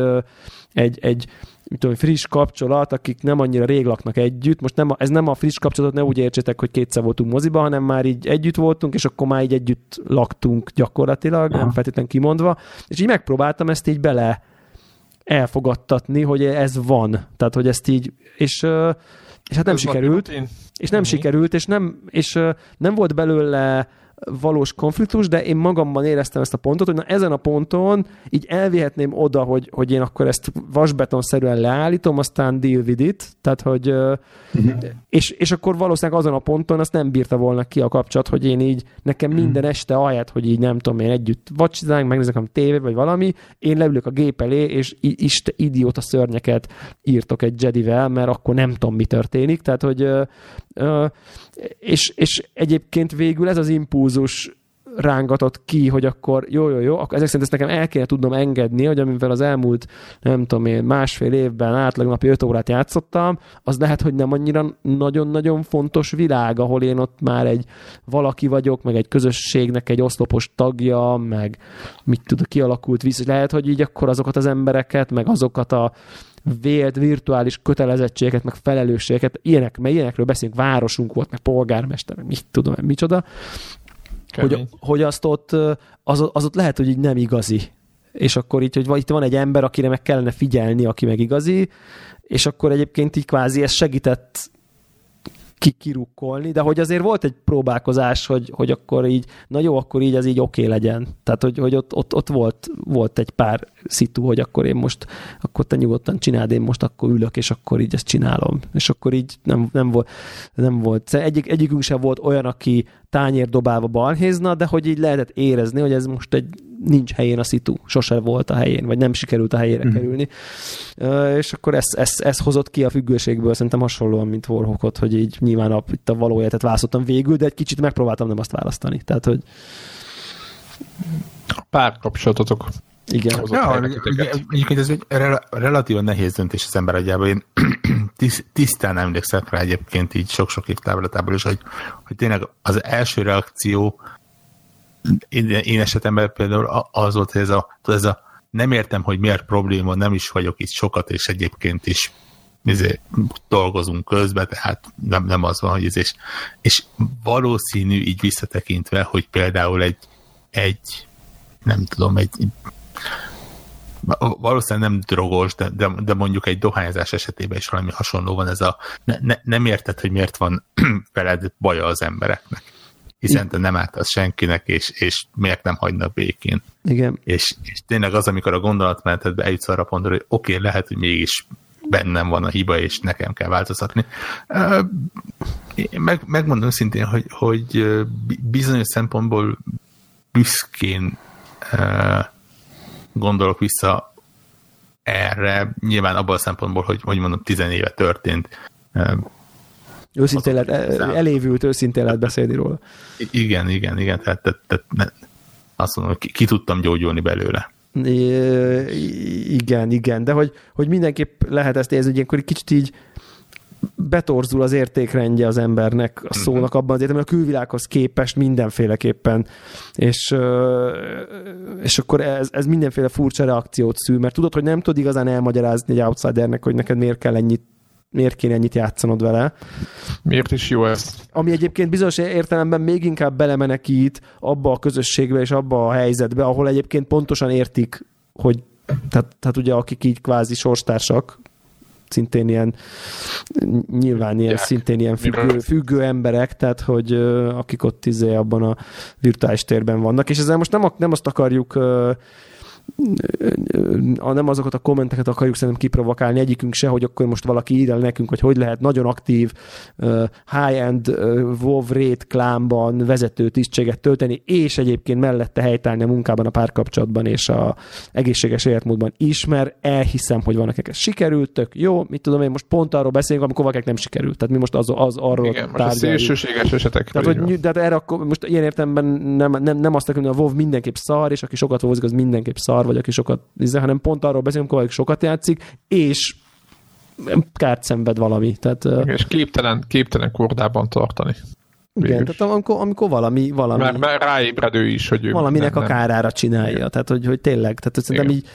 egy, egy mit tudom, friss kapcsolat, akik nem annyira rég laknak együtt. Most nem a, ez nem a friss kapcsolatot, ne úgy értsétek, hogy kétszer voltunk moziba, hanem már így együtt voltunk, és akkor már így együtt laktunk gyakorlatilag, nem feltétlenül kimondva. És így megpróbáltam ezt így bele elfogadtatni, hogy ez van. Tehát, hogy ezt így, és, és hát nem ez sikerült. És nem sikerült, és nem, és nem volt belőle valós konfliktus, de én magamban éreztem ezt a pontot, hogy na ezen a ponton így elvihetném oda, hogy, hogy én akkor ezt vasbetonszerűen leállítom, aztán deal with it, tehát hogy uh-huh. és, és akkor valószínűleg azon a ponton azt nem bírta volna ki a kapcsolat, hogy én így nekem minden este ahelyett, hogy így nem tudom én együtt vacsorázunk, megnézek a tévét, vagy valami, én leülök a gép elé, és isten idióta szörnyeket írtok egy Jedivel, mert akkor nem tudom, mi történik, tehát hogy és, és egyébként végül ez az impulzus rángatott ki, hogy akkor jó, jó, jó, akkor ezek szerint ezt nekem el kéne tudnom engedni, hogy amivel az elmúlt nem tudom én, másfél évben átlag napi öt órát játszottam, az lehet, hogy nem annyira nagyon-nagyon fontos világ, ahol én ott már egy valaki vagyok, meg egy közösségnek egy oszlopos tagja, meg mit tudok, kialakult visz, lehet, hogy így akkor azokat az embereket, meg azokat a vélt virtuális kötelezettségeket, meg felelősségeket, ilyenek, mert ilyenekről beszélünk, városunk volt, meg polgármester, meg mit tudom, meg micsoda, Hogy, hogy azt ott, az, az ott lehet, hogy így nem igazi. És akkor így, hogy itt van egy ember, akire meg kellene figyelni, aki meg igazi, és akkor egyébként így kvázi ez segített kikirukkolni, de hogy azért volt egy próbálkozás, hogy, hogy akkor így, na jó, akkor így ez így oké okay legyen. Tehát, hogy, hogy ott, ott, ott volt, volt egy pár szitu, hogy akkor én most, akkor te nyugodtan csináld, én most akkor ülök, és akkor így ezt csinálom. És akkor így nem, nem volt. Nem volt. Egyik, egyikünk sem volt olyan, aki tányér dobálva balhézna, de hogy így lehetett érezni, hogy ez most egy nincs helyén a szitu, sose volt a helyén, vagy nem sikerült a helyére mm. kerülni. Uh, és akkor ez, ez, ez hozott ki a függőségből, szerintem hasonlóan, mint Warhawkot, hogy így nyilván a, itt a való életet választottam végül, de egy kicsit megpróbáltam nem azt választani. Tehát, hogy... Pár kapcsolatotok. Igen. Ja, egyébként ez egy rel- relatívan nehéz döntés az ember agyában. Én tisztán emlékszem rá egyébként így sok-sok év táblátából is, hogy, hogy tényleg az első reakció Én, én esetemben például az volt, hogy ez a, ez a nem értem, hogy miért probléma, nem is vagyok itt sokat, és egyébként is ezért, dolgozunk közben, tehát nem, nem az van, hogy ez is. És valószínű így visszatekintve, hogy például egy, egy nem tudom, egy valószínűleg nem drogos, de, de, de mondjuk egy dohányzás esetében is valami hasonló van ez a ne, ne, nem érted, hogy miért van veled baja az embereknek. Hiszen te nem ártasz senkinek, és, és miért nem hagynak békén. Igen. És, és tényleg az, amikor a gondolatmenetedbe eljutsz arra pontra, hogy oké, okay, lehet, hogy mégis bennem van a hiba, és nekem kell változtatni. Meg, megmondom szintén, hogy, hogy bizonyos szempontból büszkén gondolok vissza erre, nyilván abban a szempontból, hogy, hogy mondom, tizen éve történt. Őszintén lett, elévült, őszintén lehet beszélni róla. Igen, igen, igen. Tehát, tehát, tehát azt mondom, ki, ki tudtam gyógyulni belőle. I- igen, igen. De hogy, hogy mindenképp lehet ezt érzni, hogy ilyenkor egy kicsit így betorzul az értékrendje az embernek, a szónak abban az értelemben, a külvilághoz képest mindenféleképpen. És, és akkor ez, ez mindenféle furcsa reakciót szül, mert tudod, hogy nem tudod igazán elmagyarázni egy outsidernek, hogy neked miért kell ennyit, miért kéne ennyit játszanod vele. Miért is jó ez? Ami egyébként bizonyos értelemben még inkább belemenekít abba a közösségbe és abba a helyzetbe, ahol egyébként pontosan értik, hogy tehát, tehát ugye akik így kvázi sorstársak, szintén ilyen, nyilván ilyen, szintén ilyen függő, függő emberek, tehát hogy akik ott izé abban a virtuális térben vannak, és ezzel most nem, nem azt akarjuk, nem azokat a kommenteket akarjuk szerintem kiprovokálni egyikünk se, hogy akkor most valaki írja nekünk, hogy hogy lehet nagyon aktív high-end WoW raid klánban vezető tisztséget tölteni, és egyébként mellette helytállni a munkában, a párkapcsolatban és a egészséges életmódban is, mert elhiszem, hogy vannak nekik sikerült, tök jó, mit tudom én, most pont arról beszélünk, amikor valakinek nem sikerült, tehát mi most az, az arról igen, tárgyaljuk. Igen, most a szélsőséges esetek. Tehát, hogy, tehát erre akkor, most ilyen értelemben nem, nem, nem azt akarjuk, hogy a WoW mindenképp szar, és aki sokat WoW-zik, az mindenképp szar, vagy aki sokat, hanem pont arról beszélünk, hogy sokat játszik, és kárt szenved valami. Tehát, és képtelen, képtelen kordában tartani. Végül igen, is. Tehát amikor, amikor valami... valami már, már ráébredő is, hogy ő... Valaminek nem, a kárára csinálja, igen. Tehát hogy, hogy tényleg, tehát szerintem így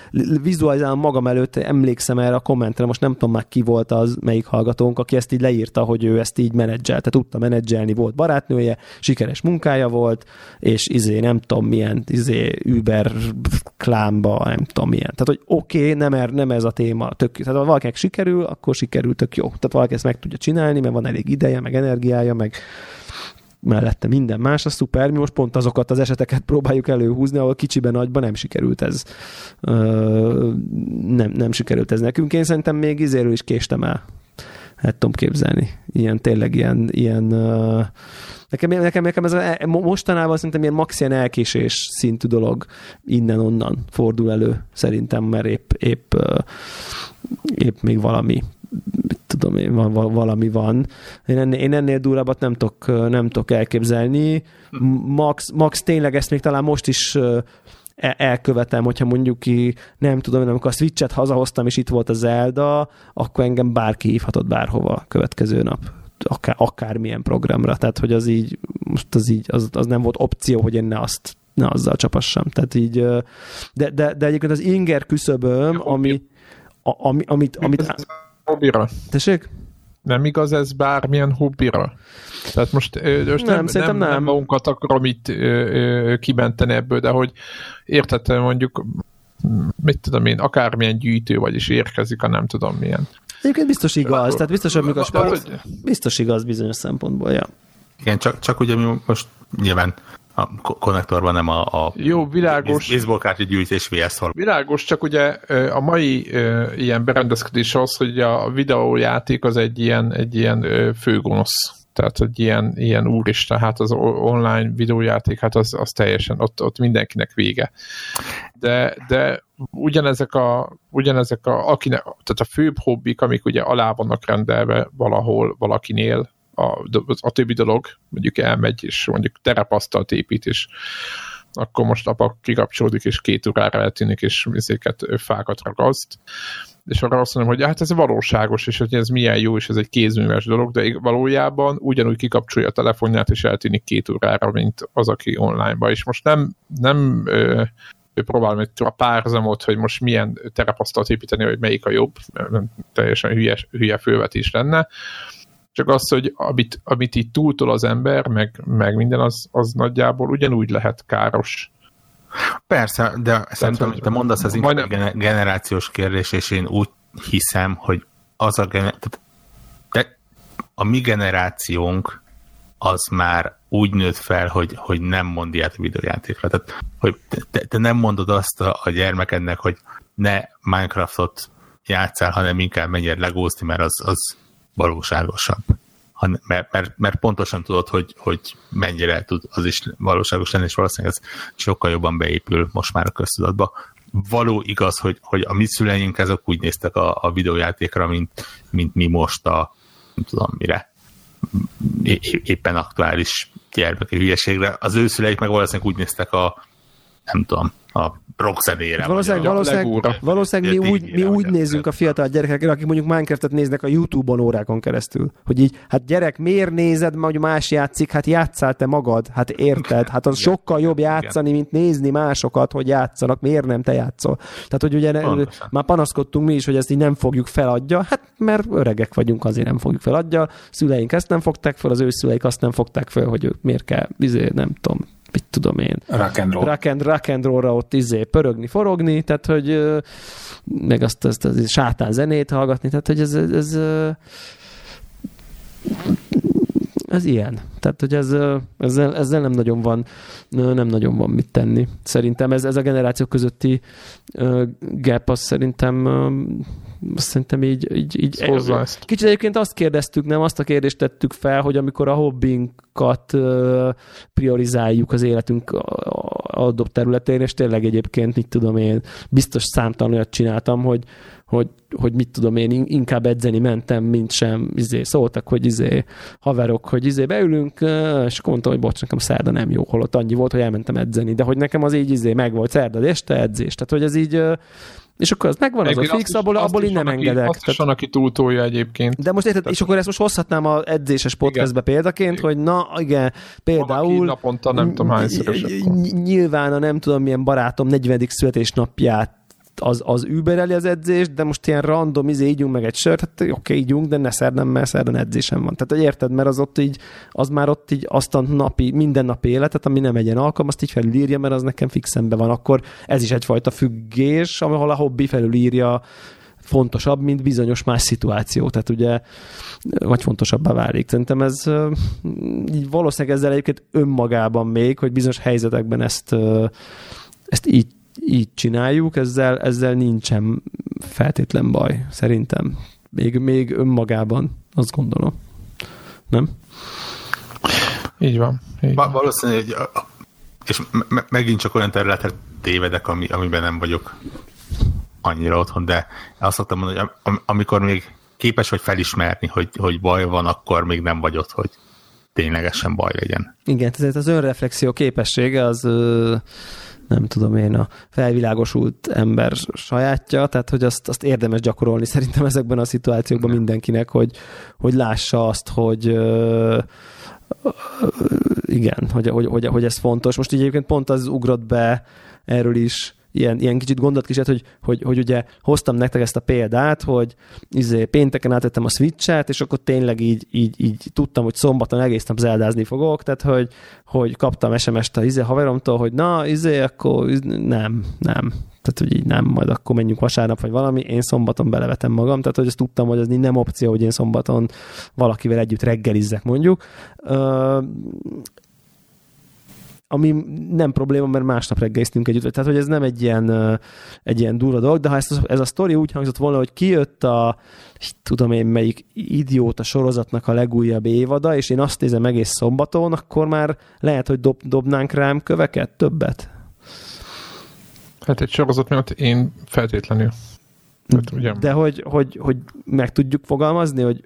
vizualizálom magam előtt, emlékszem erre a kommentre, most nem tudom már ki volt az, melyik hallgatónk, aki ezt így leírta, hogy ő ezt így menedzselte, tudta menedzselni, volt barátnője, sikeres munkája volt, és izé nem tudom milyen, izé Uber klámba, nem tudom milyen. Tehát hogy oké, okay, nem, er, nem ez a téma, tök, tehát ha valakinek sikerül, akkor sikerül, tök jó. Tehát valaki ezt meg tudja csinálni, mert van elég ideje, meg energiája, meg mellette minden más, az szuper. Mi most pont azokat az eseteket próbáljuk előhúzni, ahol kicsiben, nagyban nem sikerült ez. Ö, nem, nem sikerült ez nekünk. Én szerintem még izéről is késtem el. Hát tudom képzelni. Ilyen, tényleg ilyen... ilyen ö... nekem, nekem, nekem ez a, mostanában szerintem ilyen max ilyen elkésés szintű dolog innen-onnan fordul elő. Szerintem, mert épp, épp, épp még valami... tudom én, valami van. Én ennél, én ennél durabbat nem tudok, nem tudok elképzelni. Max, Max tényleg ezt még talán most is elkövetem, hogyha mondjuk ki, nem tudom, én amikor a Switch-et hazahoztam, és itt volt a Zelda, akkor engem bárki hívhatott bárhova következő nap. Akár, akármilyen programra. Tehát, hogy az így, most az így, az, az nem volt opció, hogy én ne azt, ne azzal csapassam. Tehát így, de, de, de egyébként az inger küszöböm, ami, ami, amit, amit hobbira. Tessék? Nem igaz ez bármilyen hobbira? Tehát most, most nem, nem, nem. nem magunkat akarom itt kimenteni ebből, de hogy érthetően mondjuk, mit tudom én, akármilyen gyűjtő vagy is érkezik, a nem tudom milyen. Egyébként biztos igaz, Csak tehát biztos, hogy a sport, de, biztos igaz bizonyos szempontból, ja. Igen, csak, csak ugye most nyilván a konnektorban nem a, a jó, világos, baseballkártya gyűjtés vé es-val. Világos, csak ugye a mai ilyen berendezkedés az, hogy a videójáték az egy ilyen, egy ilyen főgonosz. Tehát, hogy ilyen, ilyen úristen, hát az online videójáték, hát az, az teljesen, ott, ott mindenkinek vége. De, de ugyanezek a, ugyanezek a akinek, tehát a főbb hobbik, amik ugye alá vannak rendelve valahol valakinél, A, a többi dolog, mondjuk elmegy, és mondjuk terepasztalt épít, és akkor most apa kikapcsolódik, és két órára eltűnik, és mizéket, fákat ragaszt. És arra azt mondom, hogy hát ez valóságos, és hogy ez milyen jó, és ez egy kézműves dolog, de valójában ugyanúgy kikapcsolja a telefonját, és eltűnik két órára, mint az, aki online-ba. És most nem, nem ö, próbálom egy párzamot, hogy most milyen terepasztalt építeni, hogy melyik a jobb, teljesen hülye, hülye fölvetés lenne, csak az, hogy amit, amit így túltol az ember, meg, meg minden, az, az nagyjából ugyanúgy lehet káros. Persze, de szerintem, amit te mondasz, az inkább majdnem... generációs kérdés, és én úgy hiszem, hogy az a, gener... de a mi generációnk az már úgy nőtt fel, hogy, hogy nem mond ilyet a videójátékra. Tehát, hogy te, te nem mondod azt a, a gyermekednek, hogy ne Minecraftot játsszál, hanem inkább menjél legózni, mert az, az valóságosabb. Mert, mert, mert pontosan tudod, hogy, hogy mennyire tud az is valóságos lenni, és valószínűleg ez sokkal jobban beépül most már a köztudatba. Való igaz, hogy, hogy a mi szüleink ezek úgy néztek a, a videójátékra, mint, mint mi most a nem tudom mire é, éppen aktuális gyermeki hülyeségre. Az ő szüleik meg valószínűleg úgy néztek a nem tudom, a rock zenére. Valószínűleg, valószínűleg, valószínűleg mi úgy, mi úgy nézünk a fiatal gyerekekre, akik mondjuk Minecraftet néznek a YouTube-on órákon keresztül. Hogy így, hát gyerek, miért nézed, hogy más játszik? Hát játszál te magad, hát érted? Hát az sokkal jobb játszani, mint nézni másokat, hogy játszanak. Miért nem te játszol? Tehát, hogy ugye pontosan. Már panaszkodtunk mi is, hogy ezt így nem fogjuk feladja. Hát, mert öregek vagyunk, azért nem fogjuk feladja. Szüleink ezt nem fogták fel, az ő szüleik azt nem fogták fel, hogy ők miért kell, azért nem tudom. Mit tudom én. Rock and roll. Rock and, rock and roll-ra ott izé pörögni, forogni, tehát hogy meg azt, azt, azt, azt sátán zenét hallgatni, tehát hogy ez, ez, ez, ez ilyen. Tehát, hogy ez, ezzel, ezzel nem nagyon van, nem nagyon van mit tenni. Szerintem ez, ez a generáció közötti gap, az szerintem szerintem így, így, így szóval kicsit egyébként azt kérdeztük, nem azt a kérdést tettük fel, hogy amikor a hobbinkat priorizáljuk az életünk adott területén, és tényleg egyébként, mit tudom én, biztos számtalan olyat csináltam, hogy, hogy, hogy mit tudom én, inkább edzeni mentem, mint sem izé, szóltak, hogy izé, haverok, hogy izé, beülünk, és mondtam, hogy bocs, nekem szerda nem jó, holott annyi volt, hogy elmentem edzeni, de hogy nekem az így izé megvolt szerdad este edzés, tehát hogy ez így. És akkor az megvan, az a fix, abból, abból én nem engedek. Azt is van, aki túltolja egyébként. De most érted, és akkor ezt most hozhatnám az edzéses podcastbe példaként, hogy na igen, például naponta nem tudom hányszörös. Nyilván a nem tudom milyen barátom negyvenedik születésnapját az, az übereli az edzést, de most ilyen random, izé, ígyunk meg egy sört, hát oké, ígyunk, de ne szerdán, mert szerdán edzésem van. Tehát, hogy érted, mert az ott így, az már ott így azt a napi, mindennapi életet, ami nem egy ilyen alkalom, azt így felülírja, mert az nekem fixembe van. Akkor ez is egyfajta függés, ahol a hobbi felülírja fontosabb, mint bizonyos más szituáció. Tehát ugye, vagy fontosabbá válik. Szerintem ez így valószínűleg ezzel egyébként önmagában még, hogy bizonyos helyzetekben ezt, ezt így így csináljuk, ezzel, ezzel nincsen feltétlen baj, szerintem. Még, még önmagában, azt gondolom. Nem? Így van. Így van. Valószínűleg, és me- megint csak olyan területre tévedek, ami, amiben nem vagyok annyira otthon, de azt szoktam mondani, hogy am- amikor még képes vagy felismerni, hogy, hogy baj van, akkor még nem vagy ott, hogy ténylegesen baj legyen. Igen, ezért az önreflexió képessége az nem tudom én, a felvilágosult ember sajátja, tehát hogy azt, azt érdemes gyakorolni szerintem ezekben a szituációkban mindenkinek, hogy, hogy lássa azt, hogy ö, ö, igen, hogy, hogy, hogy, hogy ez fontos. Most így egyébként pont az ugrott be erről is, ilyen, ilyen kicsit gondolatkísérlet, hogy, hogy, hogy ugye hoztam nektek ezt a példát, hogy izé, pénteken átvettem a Switch-et, és akkor tényleg így, így, így tudtam, hogy szombaton egész nap zeldázni fogok, tehát hogy, hogy kaptam es em es-t a izé haveromtól, hogy na, izé, akkor izé, nem, nem. Tehát, hogy így nem, majd akkor menjünk vasárnap, vagy valami, én szombaton belevetem magam, tehát, hogy azt tudtam, hogy ez nem opció, hogy én szombaton valakivel együtt reggelizzek, mondjuk. Ö- ami nem probléma, mert másnap reggeliztünk együtt. Tehát, hogy ez nem egy ilyen, egy ilyen durva dolog, de ha ez, ez a sztori úgy hangzott volna, hogy kijött a tudom én melyik idióta sorozatnak a legújabb évada, és én azt nézem egész szombaton, akkor már lehet, hogy dob, dobnánk rám köveket, többet. Hát egy sorozat miatt én feltétlenül. Hát, ugye? De hogy, hogy, hogy meg tudjuk fogalmazni, hogy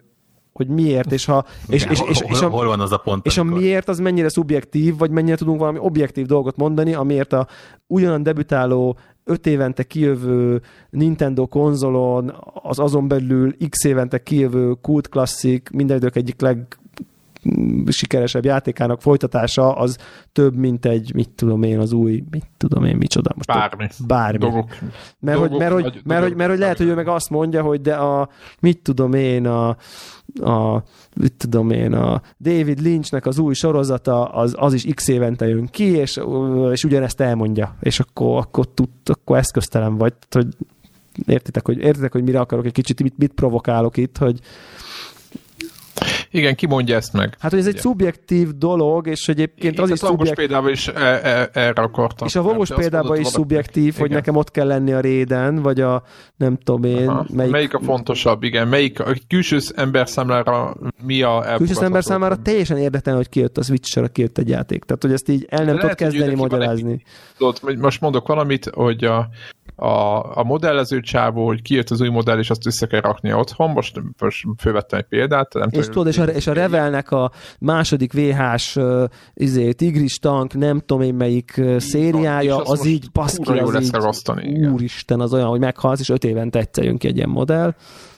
hogy miért, és ha... És, igen, és, és, hol, és a, hol van az a pont? És amikor? A miért az mennyire szubjektív, vagy mennyire tudunk valami objektív dolgot mondani, amiért a ugyanan debütáló, öt évente kijövő Nintendo konzolon, az azon belül x évente kijövő kult klasszik, minden idők egyik legsikeresebb játékának folytatása, az több, mint egy, mit tudom én, az új, mit tudom én, micsoda. Most bármi. Bármi. Dolgok. Mert, dolgok, hogy, mert, dolgok, mert, dolgok, mert hogy lehet, hogy ő meg azt mondja, hogy de a, mit tudom én, a a, mit tudom én, a David Lynchnek az új sorozata, az, az is x évente jön ki, és, és ugyanezt elmondja. És akkor, akkor, tud, akkor eszköztelen vagy. Hogy értitek, hogy, értitek, hogy mire akarok egy kicsit, mit, mit provokálok itt, hogy igen, ki mondja ezt meg? Hát, hogy ez egy igen. szubjektív dolog, és egyébként az is szubjektív. És a példában is erre akartam. És a valós példában is szubjektív, meg. Hogy igen. Nekem ott kell lenni a réden, vagy a nem tudom én. Melyik... melyik a fontosabb, igen. Melyik a külső ember számára mi a elfogadható? Külső ember számára teljesen érdeklen, hogy kijött a Switch-ra, kijött egy játék. Tehát, hogy ezt így el nem lehet, tud kezdeni, magyarázni. Most mondok valamit, hogy a a, a modellező csávó, hogy kijött az új modell, és azt össze kell rakni otthon, most, most fölvettem egy példát. Nem és tudod, és a, és a Revelnek a második vé hás uh, izé, Tigris tank, nem tudom én melyik uh, szériája, az, az így baszki, az így, úristen, az olyan, hogy meghalsz, és öt évente egyszer jön ki egy ilyen modell.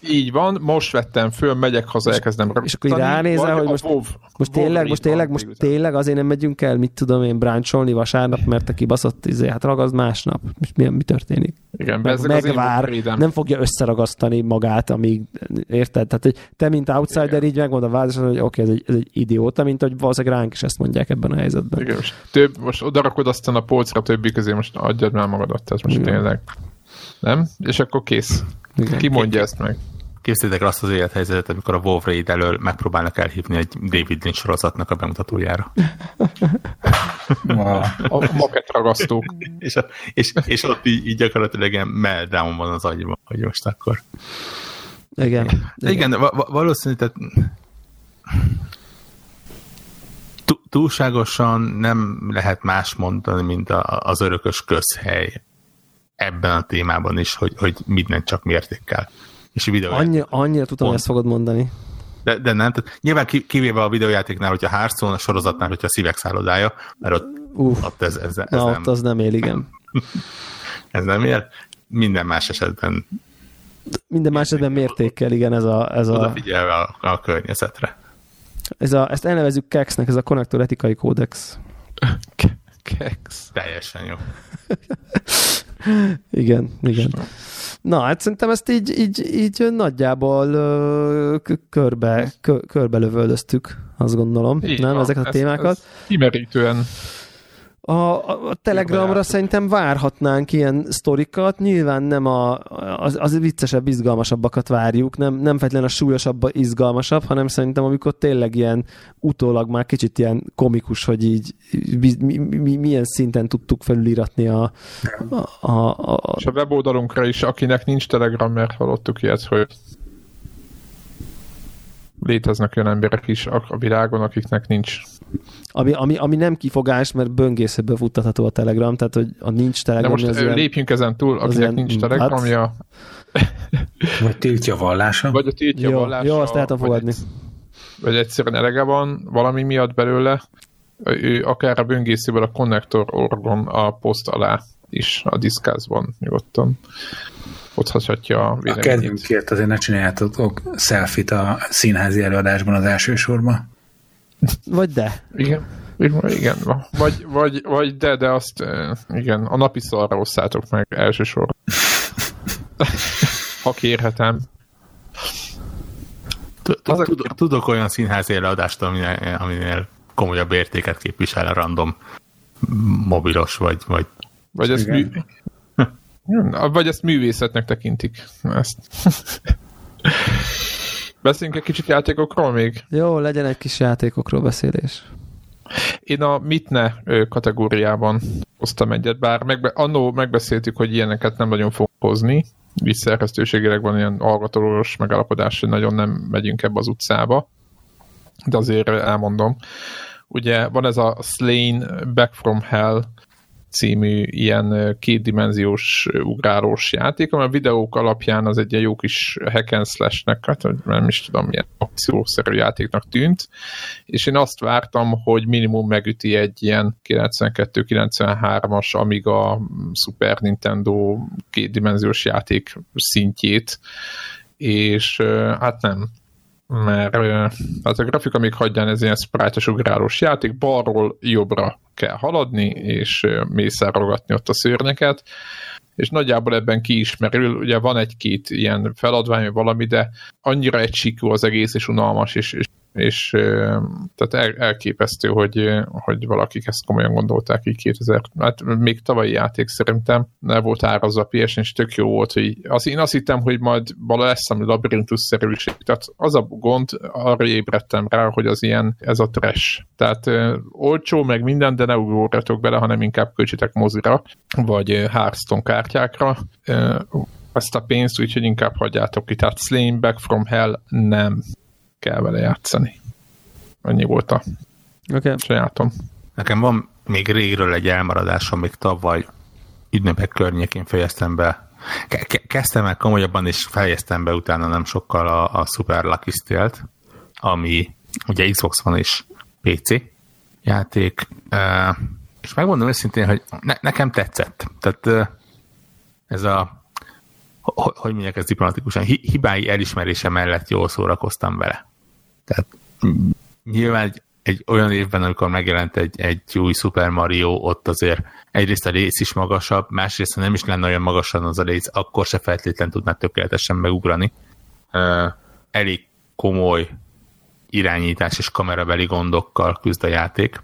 Így van, most vettem föl, megyek haza, elkezdem és akkor így ránézel, hogy most, WoW, most WoW tényleg, most tényleg, most tényleg azért nem megyünk el, mit tudom én, bráncsolni vasárnap, mert a kibaszott, izé, hát ragazd másnap. Most mi, mi történik? Igen, meg, megvár, nem fogja összeragasztani magát, amíg, érted? Tehát, hogy te, mint outsider, igen, így megmond a válaszol, hogy oké, okay, ez, ez egy idióta, mint hogy valószínűleg ránk is ezt mondják ebben a helyzetben. Igen, most, több, most odarakod aztán a polcra többi közé, most adjad már magadat, tehát most igen, tényleg. Nem? És akkor kész. Igen. Ki mondja ezt meg? Képzeljétek el azt az élethelyzetet, amikor a WoW Raid elől megpróbálnak elhívni egy David Lynch sorozatnak a bemutatójára. Wow. A maketragasztók. és, a, és, és ott így, így gyakorlatilag ilyen meltdown van az agyban, hogy most akkor. Igen. Igen, Igen va- valószínűleg túlságosan nem lehet más mondani, mint a, az örökös közhely ebben a témában is, hogy, hogy mindent csak mértékkel. És videó. Annyi, annyira tudtam, hogy ezt fogod mondani. De, de nem. Tehát nyilván kivéve a videójátéknál, hogyha Hearthstone, a sorozatnál, hogyha a szívek szállodája, mert ott, Uf, ott ez, ez, ez na, nem... ott az nem él, igen. ez nem él. Minden más esetben... Minden más esetben mértékkel, igen, ez a... Ez odafigyelve a, a, a környezetre. Ez a, ezt elnevezzük kexnek, ez a Connector etikai kódex. Kex. Teljesen jó. igen, igen. Na, hát szerintem ezt így, így, így nagyjából uh, körbe, kö, körbe lövöldöztük, azt gondolom, így nem, van, ezeket a ez, témákat. Ez kimerítően. A, a, a Telegramra szerintem várhatnánk ilyen sztorikat, nyilván nem a, az, az viccesebb, izgalmasabbakat várjuk, nem, nem feltétlenül a súlyosabb, izgalmasabb, hanem szerintem amikor tényleg ilyen utólag már kicsit ilyen komikus, hogy így mi, mi, mi, milyen szinten tudtuk felülíratni a... a, a, a... És a weboldalunkra is, akinek nincs Telegram, mert hallottuk ilyet, hogy léteznek olyan emberek is a világon, akiknek nincs. Ami, ami, ami nem kifogás, mert böngészőből futtatható a Telegram, tehát hogy a nincs Telegram. De most lépjünk ezen túl, akinek nincs Telegramja. Vagy tiltja vallása. Vagy a tiltja jó, vallása. Jó, azt lehet fogadni. Vagy, vagy egyszerűen elege van valami miatt belőle, ő akár a böngészőből a Connector orgon a poszt alá is a diszkázban nyugodtan. Ott hathatja a véleményét. A kedvünkért azért ne csináljátok selfie-t a színházi előadásban az első sorban. Vagy de. Igen, igen. Vagy, vagy, vagy de, de azt igen, a napi szarra osszátok meg elsősorban. Ha kérhetem. Tudok olyan színházi előadást, aminél komolyabb értéket képvisel a random mobilos, vagy... Vagy ez mű... Vagy ezt művészetnek tekintik. Ezt. Beszéljünk egy kicsit játékokról még? Jó, legyen egy kis játékokról beszélés. Én a mit ne kategóriában hoztam egyet, bár megbe- annó megbeszéltük, hogy ilyeneket nem nagyon fogunk hozni, így szerkesztőségileg van ilyen hallgatólós megállapodás, hogy nagyon nem megyünk ebbe az utcába, de azért elmondom. Ugye van ez a Slain: Back from Hell című ilyen kétdimenziós ugrálós játék, ami a videók alapján az egy jó kis hack and slash-nek, hát nem is tudom, milyen akciószerű játéknak tűnt, és én azt vártam, hogy minimum megüti egy ilyen kilencvenkettő kilencvenhárom-as, amíg a Super Nintendo kétdimenziós játék szintjét, és hát nem, mert hát a grafika még hagyján ez ilyen sprite-os ugrálós játék, balról jobbra kell haladni, és mészárolgatni ott a szörnyeket, és nagyjából ebben kiismerül, ugye van egy-két ilyen feladvány, vagy valami, de annyira egysíkú az egész, és unalmas, és, és, és tehát el, elképesztő, hogy, hogy valakik ezt komolyan gondolták így kétezer, hát még tavalyi játék szerintem nem volt árazva a pé es en, és tök jó volt, hogy az, én azt hittem, hogy majd vala lesz, ami labirintusszerűség, tehát az a gond, arra ébredtem rá, hogy az ilyen, ez a trash, tehát olcsó, meg minden, de ne ugorjatok bele, hanem inkább költsétek mozira, vagy Hearthstone kártyákra, ezt a pénzt, úgyhogy inkább hagyjátok ki, tehát Slain: Back from Hell nem kell vele játszani. Annyi volt a okay. sajátom. Nekem van még régről egy elmaradásom, még tavaly ünnepek környékén fejeztem be. Kezdtem el komolyabban, és fejeztem be utána nem sokkal a, a Super Lucky's Tale-t, ami ugye Xbox One és pé cé játék. És megmondom őszintén, hogy ne, nekem tetszett. Tehát ez a, hogy mondják ezt diplomatikusan, hibái elismerése mellett jól szórakoztam vele. Tehát nyilván egy, egy olyan évben, amikor megjelent egy, egy új Super Mario, ott azért egyrészt a rész is magasabb, másrészt nem is lenne olyan magasan az a rész, akkor se feltétlen tudnak tökéletesen megugrani. Elég komoly irányítás és kamerabeli gondokkal küzd a játék,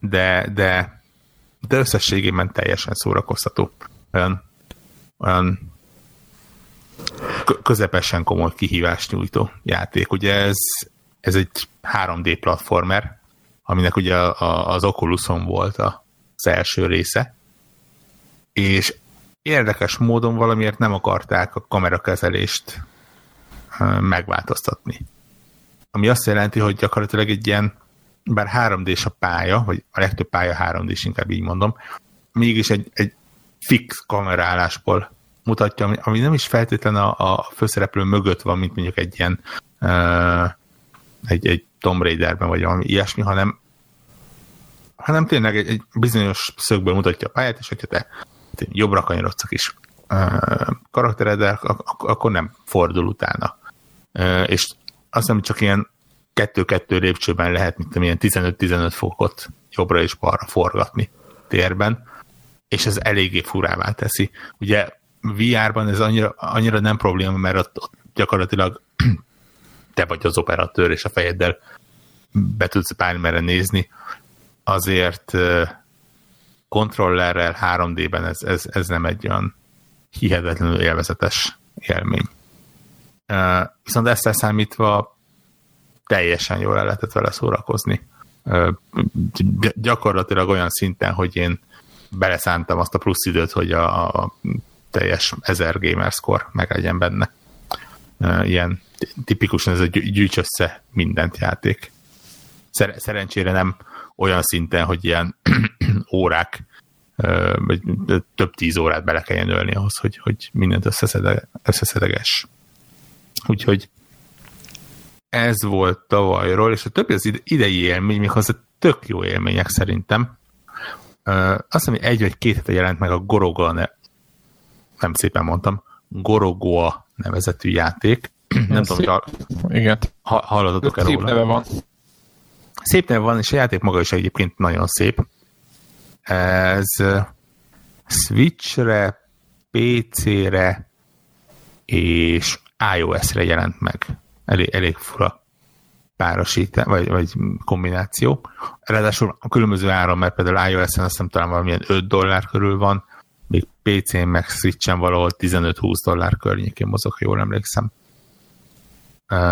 de, de, de összességében teljesen szórakoztató. Olyan, olyan közepesen komoly kihívást nyújtó játék. Ugye ez, ez egy három dé platformer, aminek ugye az Oculuson volt az első része, és érdekes módon valamiért nem akarták a kamerakezelést megváltoztatni. Ami azt jelenti, hogy gyakorlatilag egy ilyen, bár három dés a pálya, vagy a legtöbb pálya három dés, inkább így mondom, mégis egy, egy fix kamerálásból mutatja, ami nem is feltétlen a, a főszereplő mögött van, mint mondjuk egy ilyen uh, egy, egy Tomb Raiderben, vagy valami ilyesmi, hanem, hanem tényleg egy, egy bizonyos szögből mutatja a pályát, és hogyha te jobbra kanyarodsz a kis uh, karaktereddel, ak- akkor nem fordul utána. Uh, és azt hiszem, csak ilyen kettő-kettő lépcsőben lehet, mint amilyen tizenöt-tizenöt fokot jobbra és balra forgatni térben, és ez eléggé furává teszi. Ugye vé er-ben ez annyira, annyira nem probléma, mert ott, ott gyakorlatilag te vagy az operatőr, és a fejeddel be tudsz bármerre nézni. Azért kontrollerrel három dé-ben ez, ez, ez nem egy olyan hihetetlenül élvezetes élmény. Viszont ezt elszámítva teljesen jól el lehetett vele szórakozni. Gyakorlatilag olyan szinten, hogy én beleszántam azt a plusz időt, hogy a, a teljes ezer gamerscore meg legyen benne. Ilyen tipikusan ez a gyűjts össze mindent játék. Szer- szerencsére nem olyan szinten, hogy ilyen órák, vagy több tíz órát bele kelljen ölni ahhoz, hogy, hogy mindent összeszedeg- összeszedeges. Úgyhogy ez volt tavalyról, és a többi az idei élmény, méghozzá tök jó élmények szerintem. Azt hiszem, egy vagy két hete jelent meg a Gorogoá, ne... nem szépen mondtam, Gorogoá nevezetű játék. Nem szép... tudom, hogy igen. Ha, hallottatok el róla. Szép neve van. Szép neve van, és a játék maga is egyébként nagyon szép. Ez Switchre, pé cére és iOS-re jelent meg. Elég, elég fura párosítás, vagy, vagy kombináció. Ráadásul a különböző áron, mert például iOS-en azt hiszem talán valamilyen öt dollár körül van, még pé cén meg Switchen valahol tizenöt-húsz dollár környékén mozog, jól emlékszem.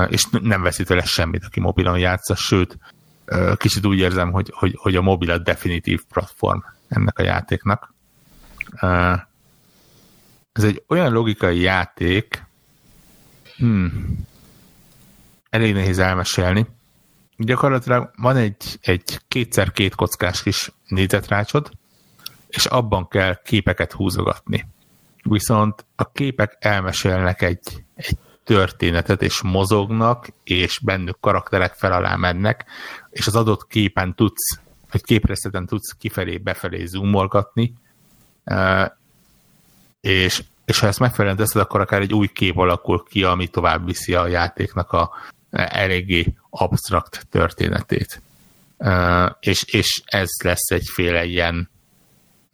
És nem veszít vele semmit, aki mobilon játsza, sőt, kicsit úgy érzem, hogy, hogy, hogy a mobil a definitív platform ennek a játéknak. Ez egy olyan logikai játék, hmm. elég nehéz elmesélni. Gyakorlatilag van egy, egy kétszer-két kockás kis négyzetrácsod, és abban kell képeket húzogatni. Viszont a képek elmesélnek egy, egy történetet, és mozognak, és bennük karakterek fel alá mennek, és az adott képen tudsz, vagy képreszteten tudsz kifelé-befelé zoomolgatni, és, és ha ezt megfelelően teszed, akkor akár egy új kép alakul ki, ami tovább viszi a játéknak a eléggé absztrakt történetét. És, és ez lesz egyféle ilyen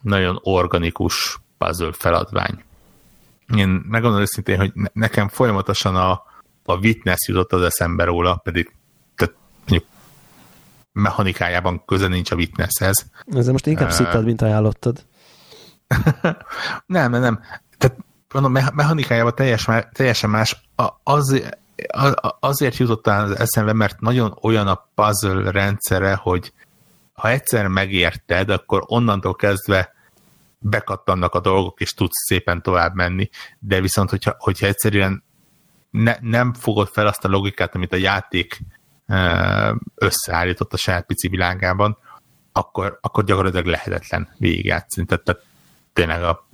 nagyon organikus puzzle feladvány. Én megmondom őszintén, hogy nekem folyamatosan a, a Witness jutott az eszembe róla, pedig tehát mondjuk mechanikájában köze nincs a Witnesshez. Ezzel most inkább uh, szittad, mint ajánlottad. nem, nem. Tehát mondom, mechanikájában teljes, teljesen más. Az, azért jutott az eszembe, mert nagyon olyan a puzzle rendszere, hogy ha egyszer megérted, akkor onnantól kezdve bekattannak a dolgok, és tudsz szépen tovább menni, de viszont, hogyha, hogyha egyszerűen ne, nem fogod fel azt a logikát, amit a játék összeállított a saját pici világában, akkor, akkor gyakorlatilag lehetetlen végigjátszani. Tehát, tehát tényleg a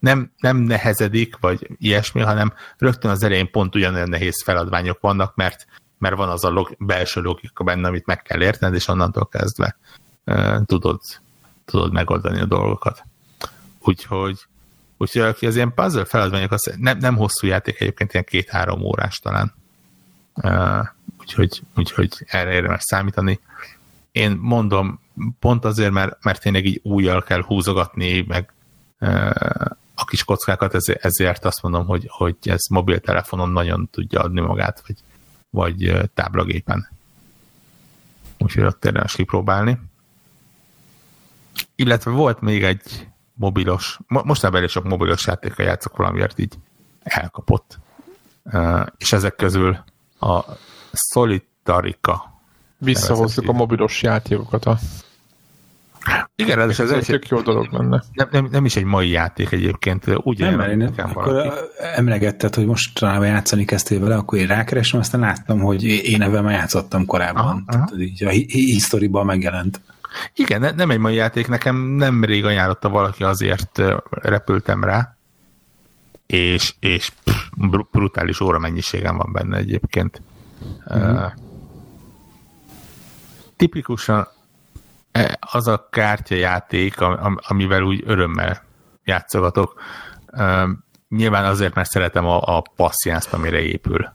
nem, nem nehezedik, vagy ilyesmi, hanem rögtön az elején pont ugyanolyan nehéz feladványok vannak, mert, mert van az a log, belső logika benne, amit meg kell értened, és onnantól kezdve uh, tudod, tudod megoldani a dolgokat. Úgyhogy, úgyhogy aki az ilyen puzzle feladványok, az nem, nem hosszú játék egyébként, ilyen két-három órás talán. Uh, úgyhogy, úgyhogy erre érdemes számítani. Én mondom, pont azért, mert, mert tényleg így újjal kell húzogatni, meg a kis kockákat, ezért azt mondom, hogy, hogy ez mobiltelefonon nagyon tudja adni magát, vagy, vagy táblagépen. Úgyhogy ott érdemes kipróbálni. Illetve volt még egy mobilos, mostanában elég sok mobilos játékkal játszok, valamiért így elkapott. És ezek közül a Solitarica. Visszahoztuk a mobilos játékokat a igen, ez, ez, ez egy tök jó dolog benne. Nem, nem, nem is egy mai játék egyébként. Úgy nem, nem, nem. Akkor emlegetted, hogy mostanában játszani kezdtél vele, akkor én rákeresem, aztán láttam, hogy én ebben már játszottam korábban. Aha, aha. Így a hisztoriban megjelent. Igen, nem egy mai játék. Nekem nemrég ajánlotta valaki, azért repültem rá, és, és pff, brutális óramennyiségem van benne egyébként. Mm-hmm. Uh, tipikusan az a kártyajáték, amivel úgy örömmel játszogatok. Nyilván azért, mert szeretem a, a passziánszt, amire épül.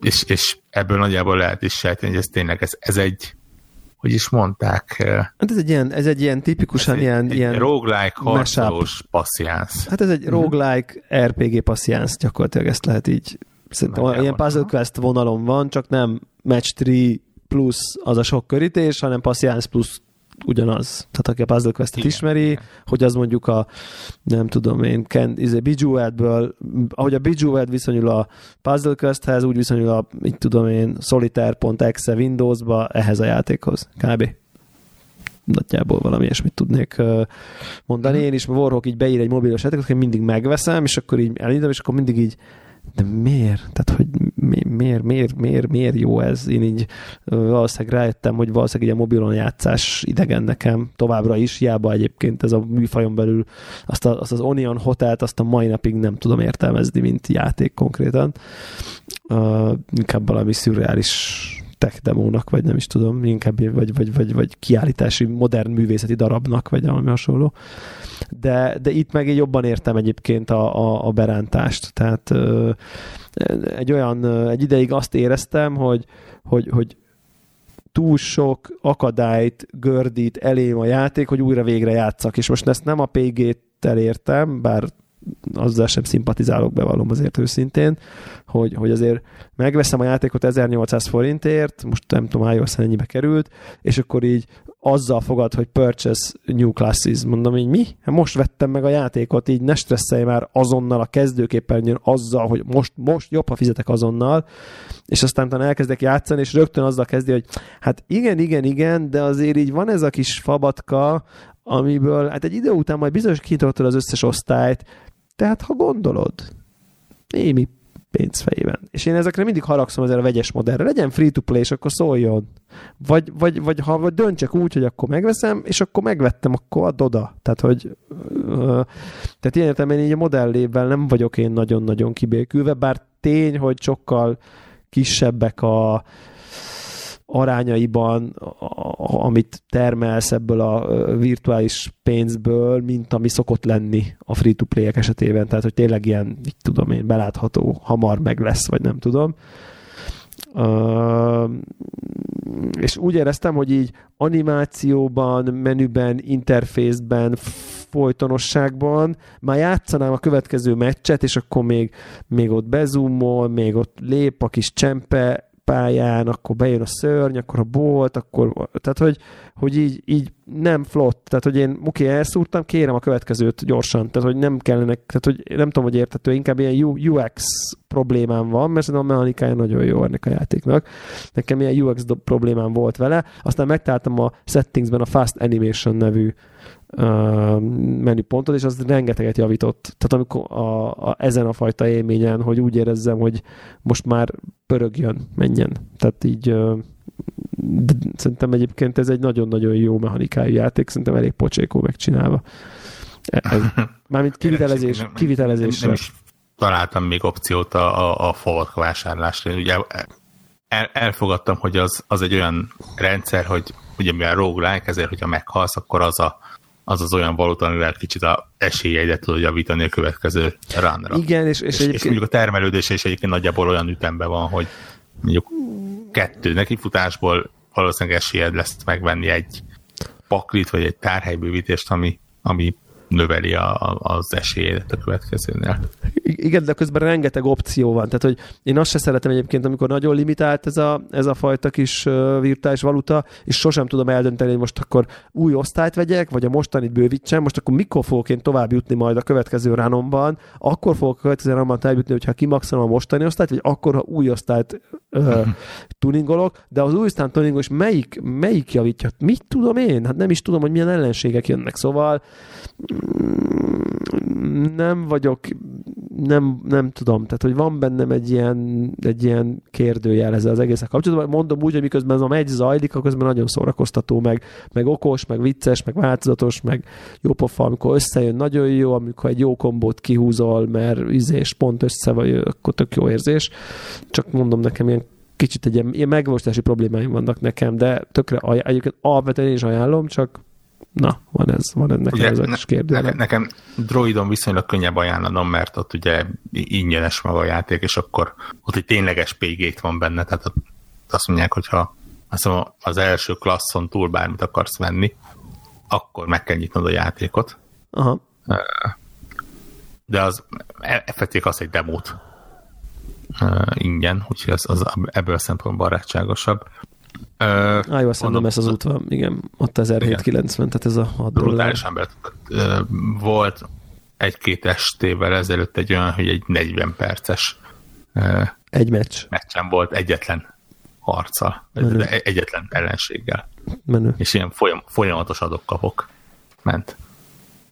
És, és ebből nagyjából lehet is sejteni, hogy ez tényleg ez, ez egy, hogy is mondták? Hát ez egy ilyen, ez egy ilyen tipikusan egy, ilyen, ilyen roguelike harcolós passziánsz. Hát ez egy roguelike er pé gé passziánsz, gyakorlatilag ezt lehet így. Szerintem ilyen Puzzle Quest vonalon van, csak nem match three plusz az a sok körítés, hanem passziánsz plusz ugyanaz. Tehát aki a Puzzle Questet igen, ismeri, igen. Hogy az mondjuk a nem tudom én, Bejewelledből, ahogy a Bejewelled viszonyul a Puzzle Questhez, úgy viszonyul a, így tudom én, solitaire.exe Windowsba ehhez a játékhoz. Kb. Nagyjából valami ilyesmit tudnék mondani. Én is Warhawk így beír egy mobilos játékot, hogy mindig megveszem, és akkor így elindítom, és akkor mindig így de miért? Tehát, hogy mi, miért, miért, miért, miért jó ez? Én így valószínűleg rájöttem, hogy valószínűleg így a mobilon játszás idegen nekem továbbra is, hiába egyébként ez a műfajon belül azt, a, azt az Onion Hotelt azt a mai napig nem tudom értelmezni, mint játék konkrétan. Uh, inkább valami szürreális tech demónak, vagy nem is tudom, inkább vagy, vagy, vagy, vagy kiállítási modern művészeti darabnak, vagy valami hasonló. De, de itt meg jobban értem egyébként a, a, a berántást. Tehát egy olyan, egy ideig azt éreztem, hogy, hogy, hogy túl sok akadályt gördít elém a játék, hogy újra végre játsszak. És most ezt nem a pé gé-tel értem, bár azzal sem szimpatizálok, bevallom azért őszintén, hogy, hogy azért megveszem a játékot ezernyolcszáz forintért, most nem tudom, iOS-en ennyibe került, és akkor így azzal fogad, hogy purchase new classes, mondom így mi? Hát most vettem meg a játékot, így ne stresszelj már azonnal a kezdőképernyőn azzal, hogy most, most jobb, ha fizetek azonnal, és aztán elkezdek játszani, és rögtön azzal kezdi, hogy hát igen, igen, igen, de azért így van ez a kis fabatka, amiből hát egy idő után majd bizonyos kinyitottad az összes osztályt, tehát ha gondolod, émi pénzfejében. És én ezekre mindig haragszom ezzel a vegyes modellre. Legyen free-to-play, és akkor szóljon. Vagy, vagy, vagy ha vagy döntsek úgy, hogy akkor megveszem, és akkor megvettem, akkor add oda. Tehát, hogy uh, tehát ilyen értelemben így a modellével nem vagyok én nagyon-nagyon kibékülve, bár tény, hogy sokkal kisebbek a arányaiban, a, amit termelsz ebből a virtuális pénzből, mint ami szokott lenni a free-to-play-ek esetében. Tehát, hogy tényleg ilyen, így tudom én, belátható, hamar meg lesz, vagy nem tudom. Uh, és úgy éreztem, hogy így animációban, menüben, interfészben, folytonosságban már játszanám a következő meccset, és akkor még, még ott bezumol, még ott lép a kis csempe, pályán, akkor bejön a szörny, akkor a bolt, akkor, tehát hogy, hogy így, így nem flott, tehát hogy én oké, okay, elszúrtam, kérem a következőt gyorsan, tehát hogy nem kellene, tehát hogy nem tudom, hogy érthető, inkább ilyen u iksz problémám van, mert szerintem a mechanikája nagyon jó ennek a játéknak. Nekem ilyen u iksz problémám volt vele, aztán megtaláltam a settingsben a Fast Animation nevű Uh, menüpontot, és az rengeteget javított. Tehát amikor a, a, ezen a fajta élményen, hogy úgy érezzem, hogy most már pörögjön, menjen. Tehát így uh, De szerintem egyébként ez egy nagyon-nagyon jó mechanikájú játék, szerintem elég pocsékó megcsinálva. Ez, mármint kivitelezés, kivitelezésre. Nem is találtam még opciót a, a, a forward vásárlásra. Ugye el, elfogadtam, hogy az, az egy olyan rendszer, hogy ugye mivel roguelike, ezért, hogyha meghalsz, akkor az a az az olyan valuta, amivel kicsit a esélyeidet tudod javítani a következő ránra. Igen, és, és, és, egyébként... és mondjuk a termelődés is egyébként nagyjából olyan ütemben van, hogy mondjuk kettő nekifutásból valószínűleg esélyed lesz megvenni egy paklit, vagy egy tárhelybővítést, ami, ami növeli a, a, az esélyedet a következőnél. Igen, de közben rengeteg opció van. Tehát, hogy én azt se szeretem egyébként, amikor nagyon limitált ez a, ez a fajta kis virtuális valuta, és sosem tudom eldönteni, hogy most akkor új osztályt vegyek, vagy a mostanit bővítsem, most akkor mikor fogok én tovább jutni majd a következő ránomban, akkor fogok a következő ránomban eljutni, hogyha kimaxolom a mostani osztályt, vagy akkor, ha új osztályt ö, tuningolok, de az új osztályt tuningol, és melyik, melyik javítja? Mit tudom én? Hát nem is tudom, hogy milyen ellenségek jönnek. Szóval nem vagyok, nem, nem tudom, tehát, hogy van bennem egy ilyen, egy ilyen kérdőjel ezzel az egészen kapcsolatban. Mondom úgy, hogy miközben ez a megy zajlik, akkor közben nagyon szórakoztató, meg, meg okos, meg vicces, meg változatos, meg jó pofa, amikor összejön, nagyon jó, amikor egy jó kombót kihúzol, mert izés pont össze vagy, akkor tök jó érzés. Csak mondom, nekem ilyen kicsit egy ilyen, ilyen megvalósítási problémáim vannak nekem, de tökre aj- egyébként alapvetően én is ajánlom, csak na, van ez, van ennek ugye, ez a kis kérdője. Ne, nekem droidon viszonylag könnyebb ajánlanom, mert ott ugye ingyenes maga a játék, és akkor ott egy tényleges pé gé-t van benne, tehát azt mondják, hogyha azt mondom, az első klasszon túl bármit akarsz venni, akkor meg kell nyitnod a játékot. Aha. De az effektív az egy demót ingyen, úgyhogy az, az ebből a szempontból barátságosabb. Á, ah, jó, azt mondom, ez az út van, igen, ott ezerhétszázkilencven, tehát ez a hat dollár. Volt egy-két estével ezelőtt egy olyan, hogy egy negyven perces egy meccs. Meccsen volt egyetlen harccal, egyetlen ellenséggel. Menő. És ilyen folyam, folyamatos adok-kapok ment.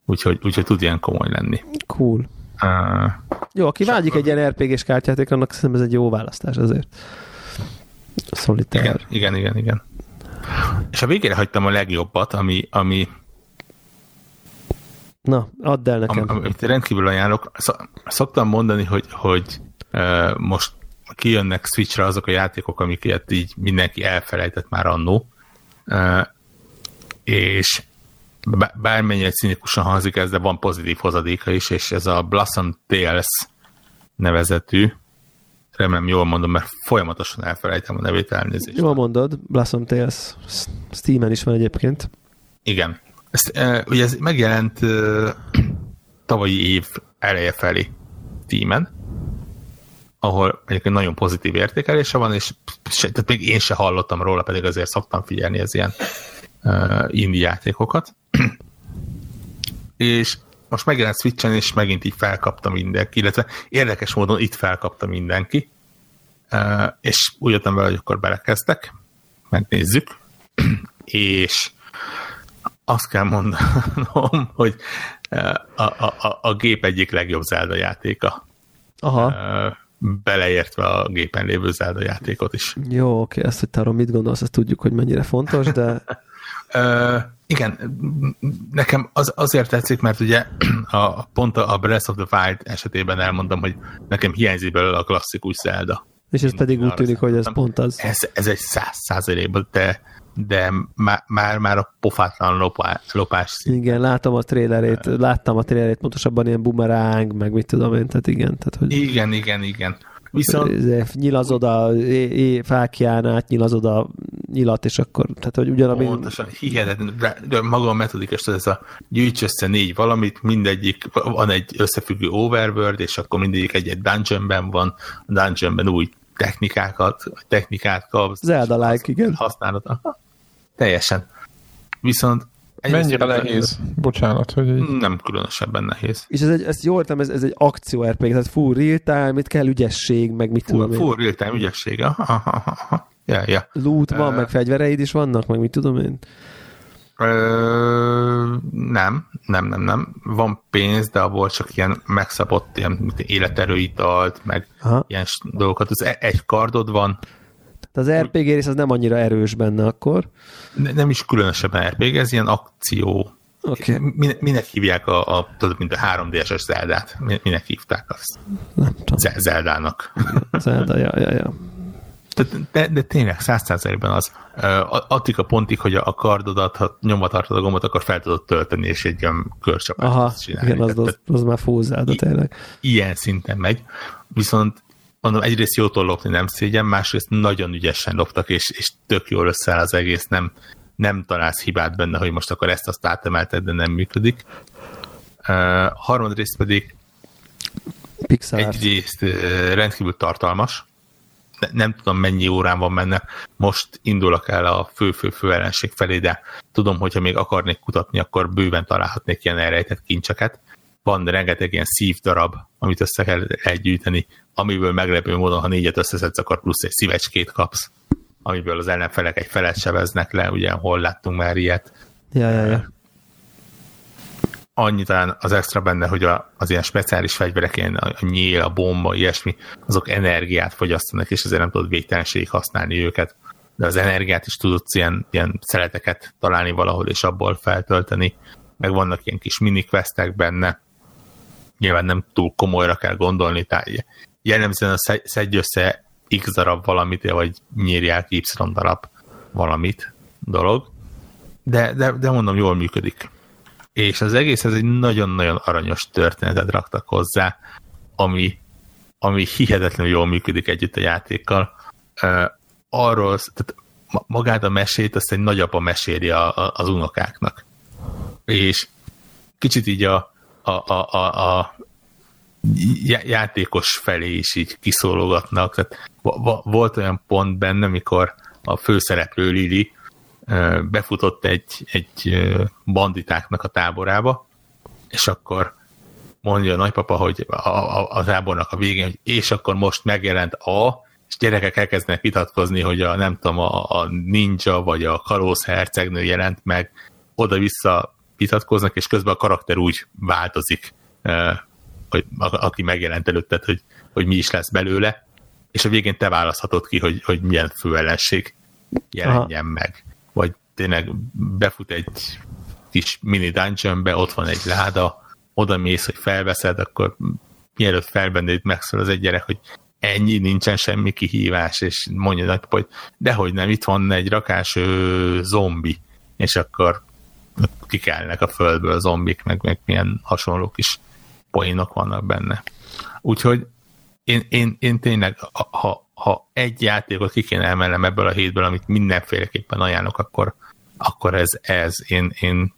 Úgyhogy, úgyhogy tud ilyen komoly lenni. Cool. Uh, jó, aki vágyik egy ilyen er pé gés kártyátékra, annak szerintem ez egy jó választás azért. Solitaire. Igen, igen, igen, igen. És a végére hagytam a legjobbat, ami... ami na, add el nekem. Am, amit rendkívül ajánlok. Szoktam mondani, hogy, hogy uh, most kijönnek Switchre azok a játékok, amiket így mindenki elfelejtett már annó. Uh, és bármennyire cinikusan hangzik ez, de van pozitív hozadéka is, és ez a Blossom Tales nevezetű, remélem jól mondom, mert folyamatosan elfelejtem a nevét, elnézést. Jól mondod, Blossom Tales, Steamen is van egyébként. Igen. Ezt, ugye ez megjelent tavalyi év eleje felé Steamen, ahol egyébként nagyon pozitív értékelése van, és tehát még én se hallottam róla, pedig azért szoktam figyelni az ilyen indie játékokat. És most megjelent Switchen, és megint így felkapta mindenki, illetve érdekes módon itt felkapta mindenki, és úgy jöttem vele, hogy akkor belekezdtek, megnézzük, és azt kell mondanom, hogy a, a, a, a gép egyik legjobb Zelda játéka. Aha. Beleértve a gépen lévő Zelda játékot is. Jó, oké, ezt, hogy te arról mit gondolsz, ezt tudjuk, hogy mennyire fontos, de... Uh, igen, nekem az, azért tetszik, mert ugye a, pont a Breath of the Wild esetében elmondom, hogy nekem hiányzik belőle a klasszikus Zelda. És ez én pedig úgy tűnik, hogy ez pont az. Ez, ez egy száz százalékban, de, de már, már, már a pofátlan lopá, lopás szín. Igen, látom a trélerét, láttam a trélerét, pontosabban ilyen bumeráng, meg mit tudom én, tehát igen. Tehát, hogy... Igen, igen, igen. Viszont... Nyilazod a fákján át, nyilazod a nyilat, és akkor, tehát hogy ugyanamint... Pontosan, hihetetlen, maga a metodikus, tehát ez a gyűjts össze négy valamit, mindegyik, van egy összefüggő overworld, és akkor mindegyik egy-egy dungeonben van, a dungeonben új technikákat, technikát kapsz. Zelda-like, igen. Használod. Aha. Teljesen. Viszont mennyire nehéz? Bocsánat, hogy így... Nem különösebben nehéz. És ez egy, ezt jól értem, ez, ez egy akció er pé gé, tehát full real time, mit kell, ügyesség, meg mit full, tudom én. Full real time, ügyesség, aha, aha, aha. Yeah, yeah. Loot van, uh, meg fegyvereid is vannak, meg mit tudom én? Uh, nem, nem, nem, nem. Van pénz, de abból csak ilyen megszabott, ilyen életerőitalt, meg aha. Ilyen dolgokat. Az egy kardod van, De az er pé gé rész az nem annyira erős benne akkor. Ne, nem is különösebben er pé gé, ez ilyen akció. Okay. Min, minek hívják a, a, tudod, mint a három dé es-es Zeldát? Minek hívták azt? Nem tudom. Zeldának. Zelda, ja, ja, ja. De, de tényleg száz százalékban az. Addig a pontig, hogy a kardodat, ha nyomva tartod a gombot, akkor fel tudod tölteni, és egy ilyen körcsapást Aha, csinálni. Igen, az, az, az már fózáda tényleg. Ilyen szinten megy. Viszont mondom, egyrészt jótól lopni nem szégyen, másrészt nagyon ügyesen loptak, és, és tök jól összeáll az egész, nem, nem találsz hibát benne, hogy most akkor ezt azt átemelted, de nem működik. Uh, harmadrészt pedig Pixar. Egyrészt uh, rendkívül tartalmas, ne, nem tudom mennyi órán van benne, most indulok el a fő-fő-fő ellenség felé, de tudom, hogyha még akarnék kutatni, akkor bőven találhatnék ilyen elrejtett kincseket. Van rengeteg ilyen szívdarab, amit össze kell elgyűjteni, amiből meglepő módon, ha négyet összeszedsz, akkor plusz egy szívecskét kapsz, amiből az ellenfelek egy felet sebeznek le, ugye hol láttunk már ilyet. Ja, ja, ja. Annyi talán az extra benne, hogy az ilyen speciális fegyverek, ilyen a nyél, a bomba, ilyesmi, azok energiát fogyasztanak, és azért nem tudod végtelenségig használni őket. De az energiát is tudsz ilyen, ilyen szeleteket találni valahol, és abból feltölteni. Meg vannak ilyen kis mini-questek benne. Nyilván nem túl komolyra kell gondolni, tehát jellemzően szedj össze x darab valamit, vagy nyírjál ki y darab valamit dolog, de, de, de mondom, jól működik. És az egész, ez egy nagyon-nagyon aranyos történetet raktak hozzá, ami, ami hihetetlenül jól működik együtt a játékkal. Arról, tehát magát a mesét, azt egy nagyapa meséli az unokáknak. És kicsit így a A, a, a, a játékos felé is így kiszólogatnak. Tehát volt olyan pont benne, mikor a főszereplő Lili befutott egy, egy banditáknak a táborába, és akkor mondja a nagypapa, hogy a, a, a tábornak a végén, hogy és akkor most megjelent a, és gyerekek elkezdenek vitatkozni, hogy a, nem tudom, a, a ninja vagy a kalóz hercegnő jelent meg, oda-vissza vitatkoznak, és közben a karakter úgy változik, hogy aki megjelent előtted, hogy, hogy mi is lesz belőle, és a végén te választhatod ki, hogy, hogy milyen főellenség jelenjen Aha. meg. Vagy tényleg befut egy kis mini dungeonbe, ott van egy láda, oda mész, hogy felveszed, akkor mielőtt felvennéd, megszól az egy gyerek, hogy ennyi, nincsen semmi kihívás, és mondja nagypapa, hogy dehogy nem, itt van egy rakás ö, zombi, és akkor kikelnek a földből a zombik, meg, meg milyen hasonló kis poénok vannak benne. Úgyhogy én, én, én tényleg, ha, ha egy játékot ki kéne emelnem ebből a hétből, amit mindenféleképpen ajánlok, akkor, akkor ez ez. Én, én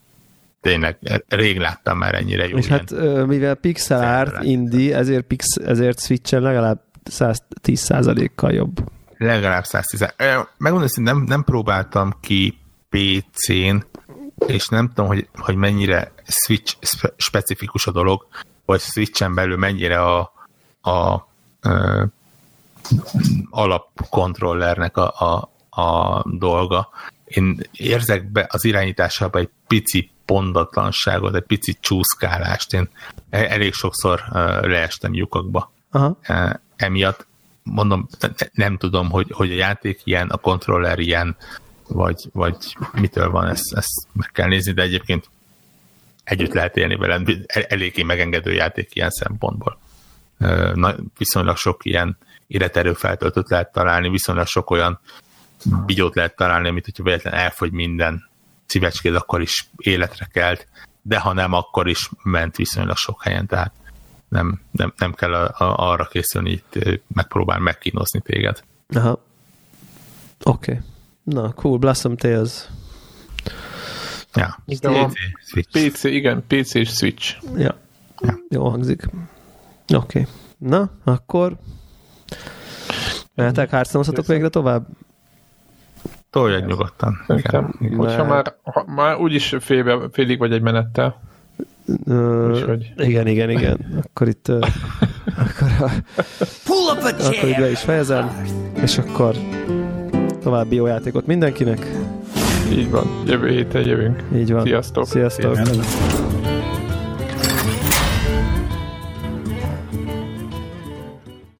tényleg rég láttam már ennyire jó. És hát mivel pixel art indie, ezért, pix, ezért Switchen legalább száz tíz százalékkal jobb. Legalább száz tíz százalékkal. Megmondom, hogy nem, nem próbáltam ki pé cén, és nem tudom, hogy, hogy mennyire Switch specifikus a dolog, vagy Switchen belül mennyire a, a, a alapkontrollernek a, a, a dolga. Én érzek be az irányításában egy pici pontatlanságot, egy pici csúszkálást. Én elég sokszor leestem lyukakba. Aha. Emiatt mondom, nem tudom, hogy, hogy a játék ilyen, a kontroller ilyen, Vagy, vagy mitől van, ezt, ezt meg kell nézni, de egyébként együtt lehet élni velem, eléggé megengedő játék ilyen szempontból. Na, viszonylag sok ilyen életerő feltöltött lehet találni, viszonylag sok olyan bigyót lehet találni, amit hogyha véletlenül elfogy minden szívecskéd, akkor is életre kelt, de ha nem, akkor is ment viszonylag sok helyen, tehát nem, nem, nem kell a, a, arra készülni, itt megpróbál megkínozni téged. Aha. Oké. Okay. Na, cool, Blossom Tales. Ja, yeah. pé cé, igen, pé cé és Switch. Ja, yeah. Jól hangzik. Oké, okay. Na, akkor mehetek Hearthstone-ozatok végre tovább? Toljad nyugodtan. Hogyha már, már úgyis fél, félig vagy egy menettel. Ö, igen, igen, igen. Akkor itt akkor, a, akkor itt be is fejezem, és akkor további jó játékot mindenkinek. Így van. Jövő héten jövünk. Így van. Sziasztok. Sziasztok. Sziasztok.